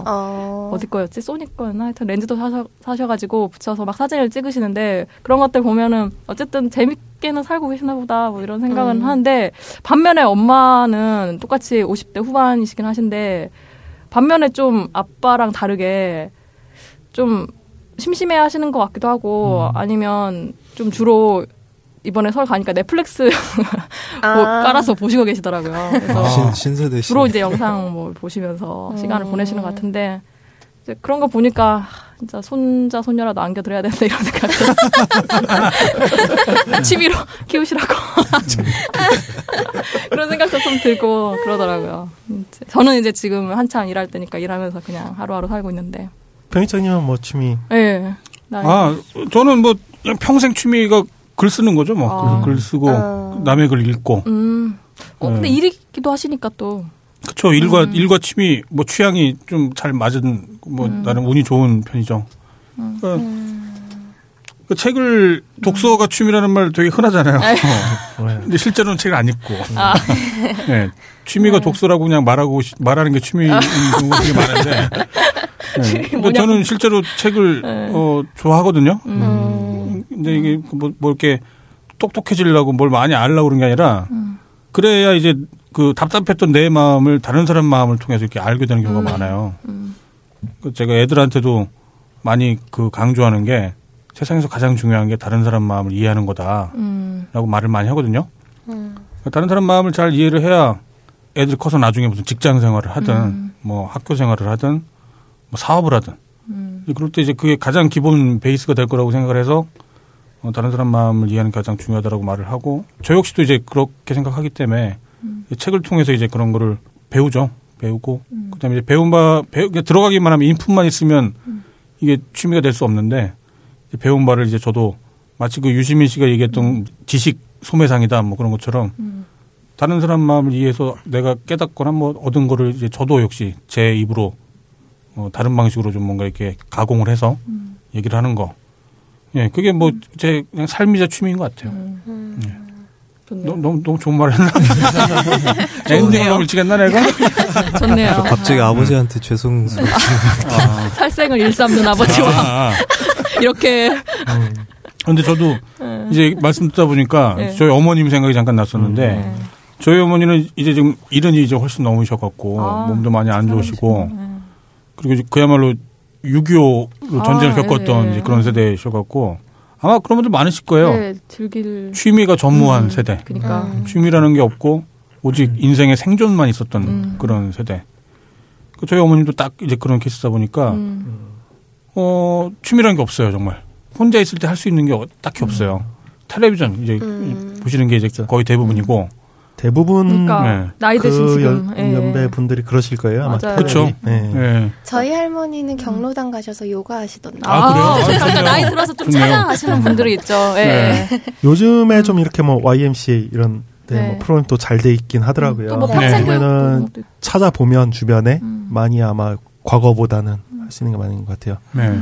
어디 거였지? 소니 거였나? 하여튼 렌즈도 사셔가지고 붙여서 막 사진을 찍으시는데 그런 것들 보면은 어쨌든 재밌게는 살고 계시나 보다 뭐 이런 생각은 하는데 반면에 엄마는 똑같이 50대 후반이시긴 하신데 반면에 좀 아빠랑 다르게 좀 심심해 하시는 것 같기도 하고 아니면 좀 주로 이번에 설 가니까 넷플릭스 깔아서 보시고 계시더라고요. 그래서 신세대 주로 이제 영상 뭐 보시면서 시간을 보내시는 것 같은데 이제 그런 거 보니까 진짜 손자 손녀라도 안겨드려야 되는데 이런 생각. 취미로 키우시라고 그런 생각도 좀 들고 그러더라고요. 저는 이제 지금 한창 일할 때니까 일하면서 그냥 하루하루 살고 있는데. 병희철님은 뭐 취미? 네. 저는 뭐 평생 취미가 글 쓰는 거죠. 뭐 글 쓰고 남의 글 읽고. 근데 일이기도 하시니까 또. 그렇죠. 일과 취미, 뭐 취향이 좀 잘 맞은, 뭐 나는 운이 좋은 편이죠. 그 책을 독서가 취미라는 말 되게 흔하잖아요. 근데 실제로는 책을 안 읽고. 네, 취미가 독서라고 그냥 말하는 게 취미인 경우가 되게 많은데. 네. 근데 저는 실제로 책을 좋아하거든요. 근데 이게 뭐 이렇게 똑똑해지려고 뭘 많이 알려고 그런 게 아니라 그래야 이제. 그 답답했던 내 마음을 다른 사람 마음을 통해서 이렇게 알게 되는 경우가 많아요. 제가 애들한테도 많이 그 강조하는 게 세상에서 가장 중요한 게 다른 사람 마음을 이해하는 거다라고 말을 많이 하거든요. 다른 사람 마음을 잘 이해를 해야 애들이 커서 나중에 무슨 직장 생활을 하든 뭐 학교 생활을 하든 뭐 사업을 하든 그럴 때 이제 그게 가장 기본 베이스가 될 거라고 생각을 해서 다른 사람 마음을 이해하는 게 가장 중요하다라고 말을 하고 저 역시도 이제 그렇게 생각하기 때문에 책을 통해서 이제 그런 거를 배우죠. 배우고 그다음에 이제 들어가기만 하면 인풋만 있으면 이게 취미가 될 수 없는데 배운 바를 이제 저도 마치 그 유시민 씨가 얘기했던 지식 소매상이다 뭐 그런 것처럼 다른 사람 마음을 이해해서 내가 깨닫거나 뭐 얻은 거를 이제 저도 역시 제 입으로 다른 방식으로 좀 뭔가 이렇게 가공을 해서 얘기를 하는 거. 예, 그게 뭐 제 그냥 삶이자 취미인 것 같아요. 예. 너무 좋은 말 했나? 엔딩을 너무 일찍 했나 내가? 좋네요. 갑자기 아버지한테 죄송스럽게 살생을 일삼는 아버지와 이렇게. 근데 저도 이제 말씀 듣다 보니까 네. 저희 어머님 생각이 잠깐 났었는데 네. 저희 어머니는 이제 지금 이른이 이제 훨씬 넘으셔갖고 아, 몸도 많이 안 좋으시고 그리고 이제 그야말로 6.25로 전쟁을 겪었던 이제 그런 세대이셔갖고 아마 그런 분들 많으실 거예요. 네, 즐길 취미가 전무한 세대. 그러니까 취미라는 게 없고 오직 인생의 생존만 있었던 그런 세대. 저희 어머님도 딱 이제 그런 케이스다 보니까 취미라는 게 없어요 정말. 혼자 있을 때 할 수 있는 게 딱히 없어요. 텔레비전 이제 보시는 게 이제 거의 대부분이고. 대부분 그러니까 네. 나이 드신 지금 연배 분들이 그러실 거예요 아마. 그렇죠. 네. 네. 저희 할머니는 경로당 가셔서 요가 하시던데. 아 그래요? 아, 나이 들어서 좀 찬양하시는 분들이 있죠. 네. 네. 요즘에 좀 이렇게 뭐 YMCA 이런 네. 뭐 프로그램 또 잘 돼 있긴 하더라고요. 또 뭐 요즘에는 네. 찾아보면 주변에 많이 아마 과거보다는 하시는 게 많은 것 같아요. 네.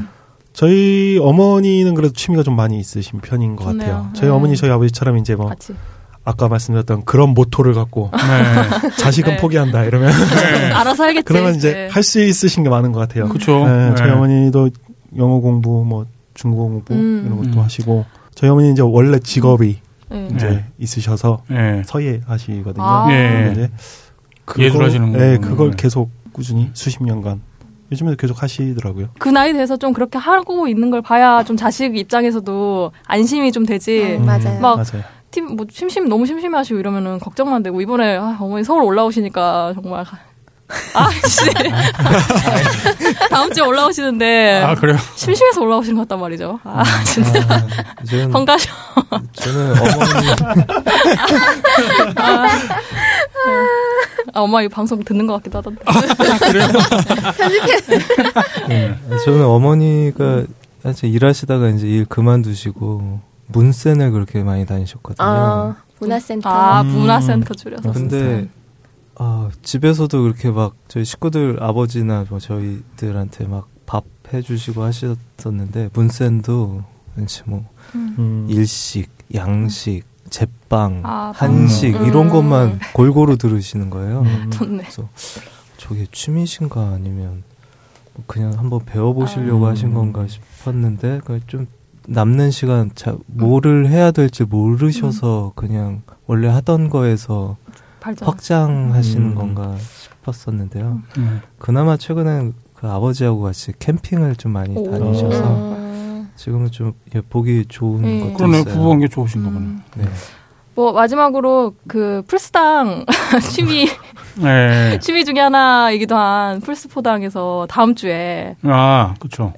저희 어머니는 그래도 취미가 좀 많이 있으신 편인 것 좋네요. 같아요. 저희 어머니 저희 아버지처럼 이제 뭐. 같이. 아까 말씀드렸던 그런 모토를 갖고 네. 자식은 네. 포기한다 이러면 네. 알아서 하겠지. 그러면 이제 네. 할 수 있으신 게 많은 것 같아요. 그렇죠. 네. 네. 저희 어머니도 영어 공부, 뭐 중국어 공부 이런 것도 하시고 저희 어머니 이제 원래 직업이 이제 있으셔서 서예 하시거든요. 아. 네. 예술하시는 거예요. 네, 그걸 계속 꾸준히 수십 년간. 요즘에도 계속 하시더라고요. 그 나이 돼서 좀 그렇게 하고 있는 걸 봐야 좀 자식 입장에서도 안심이 좀 되지. 맞아요. 막 맞아요. 뭐 너무 심심해하시고 이러면은 걱정만 되고 이번에 아, 어머니 서울 올라오시니까 정말 아씨 다음 주에 올라오시는데 아 그래요 심심해서 올라오시는 것 같단 말이죠. 아 진짜 헝가셔. 저는 어머니 엄마 이 방송 듣는 것 같기도 하던데. 아, 그래요? 네, 저는 어머니가 사실 일하시다가 이제 일 그만두시고. 문센을 그렇게 많이 다니셨거든요. 아, 문화센터. 아, 문화센터 줄여서. 근데 집에서도 그렇게 막 저희 식구들 아버지나 뭐 저희들한테 막 밥 해주시고 하셨었는데 문센도 왠지 뭐 일식, 양식, 제빵, 한식 이런 것만 골고루 들으시는 거예요. 좋네. 그래서 저게 취미신가 아니면 그냥 한번 배워보시려고 하신 건가 싶었는데 좀 남는 시간 뭐를 해야 될지 모르셔서 그냥 원래 하던 거에서 발전. 확장하시는 건가 싶었었는데요. 그나마 최근에 그 아버지하고 같이 캠핑을 좀 많이 다니셔서 지금은 좀 보기 좋은 것도 그러네, 있어요. 그러네. 부부한 게 좋으신가 보네요. 네. 뭐 마지막으로 그 풀스당 취미 중에 하나이기도 한 풀스포당에서 다음 주에 아 그렇죠.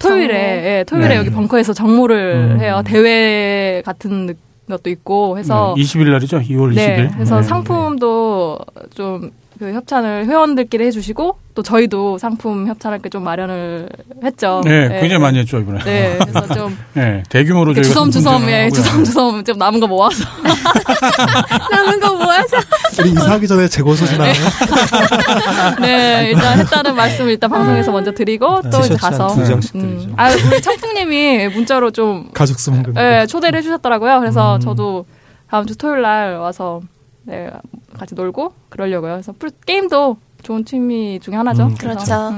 토요일에 여기 벙커에서 정모를 해요. 대회 같은 것도 있고 해서 20일 날이죠. 2월 20일. 네. 그래서 상품도 좀 그 협찬을 회원들끼리 해주시고 또 저희도 상품 협찬할 게 좀 마련을 했죠. 네, 네. 굉장히 많이 했죠 이번에. 네, 그래서 좀 네, 대규모로 저희가 주섬주섬 좀 남은 거 모아서 우리 이사하기 전에 재고 소식나요? 네, 일단 했다는 말씀을 일단 방송에서 먼저 드리고 또 이제 가서 두 장씩 드리죠. 우리 청풍님이 문자로 좀 가족 수목금 네, 초대를 해주셨더라고요. 그래서 저도 다음 주 토요일 날 와서 네, 같이 놀고 그러려고요. 그래서 게임도 좋은 취미 중에 하나죠. 그렇죠.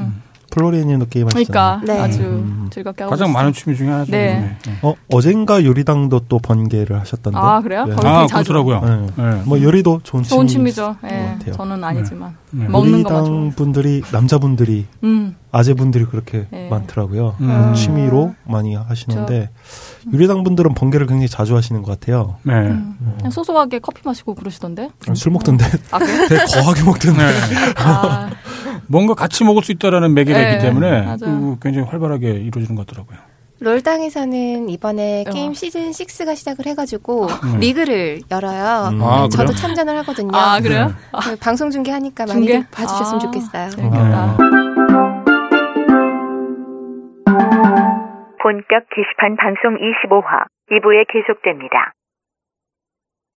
플로리님도 게임하시잖아요. 그러니까 네. 아주 즐겁게 하고 가장 많은 취미 중에 하나죠. 네. 네. 어젠가 요리당도 또 번개를 하셨던데. 아 그래요? 네. 아 그렇더라고요. 네. 네. 뭐 요리도 좋은 취미죠. 네. 저는 아니지만 먹는 거 맞죠. 요리당 분들이 남자분들이 아재분들이 그렇게 많더라고요. 취미로 많이 하시는데 요리당 분들은 번개를 굉장히 자주 하시는 것 같아요. 네. 그냥 소소하게 커피 마시고 그러시던데. 술 먹던데. 아, 그래요? 되게 거하게 먹던데. 네. 아. 뭔가 같이 먹을 수 있다라는 매개가 있기 때문에 굉장히 활발하게 이루어지는 것 같더라고요. 롤당에서는 이번에 게임 시즌 6가 시작을 해가지고 리그를 열어요. 아, 저도 그래요? 참전을 하거든요. 아 그래요? 네. 방송 중계하니까 많이 봐주셨으면 좋겠어요. 재밌겠다. 본격 게시판 방송 25화 2부에 계속됩니다.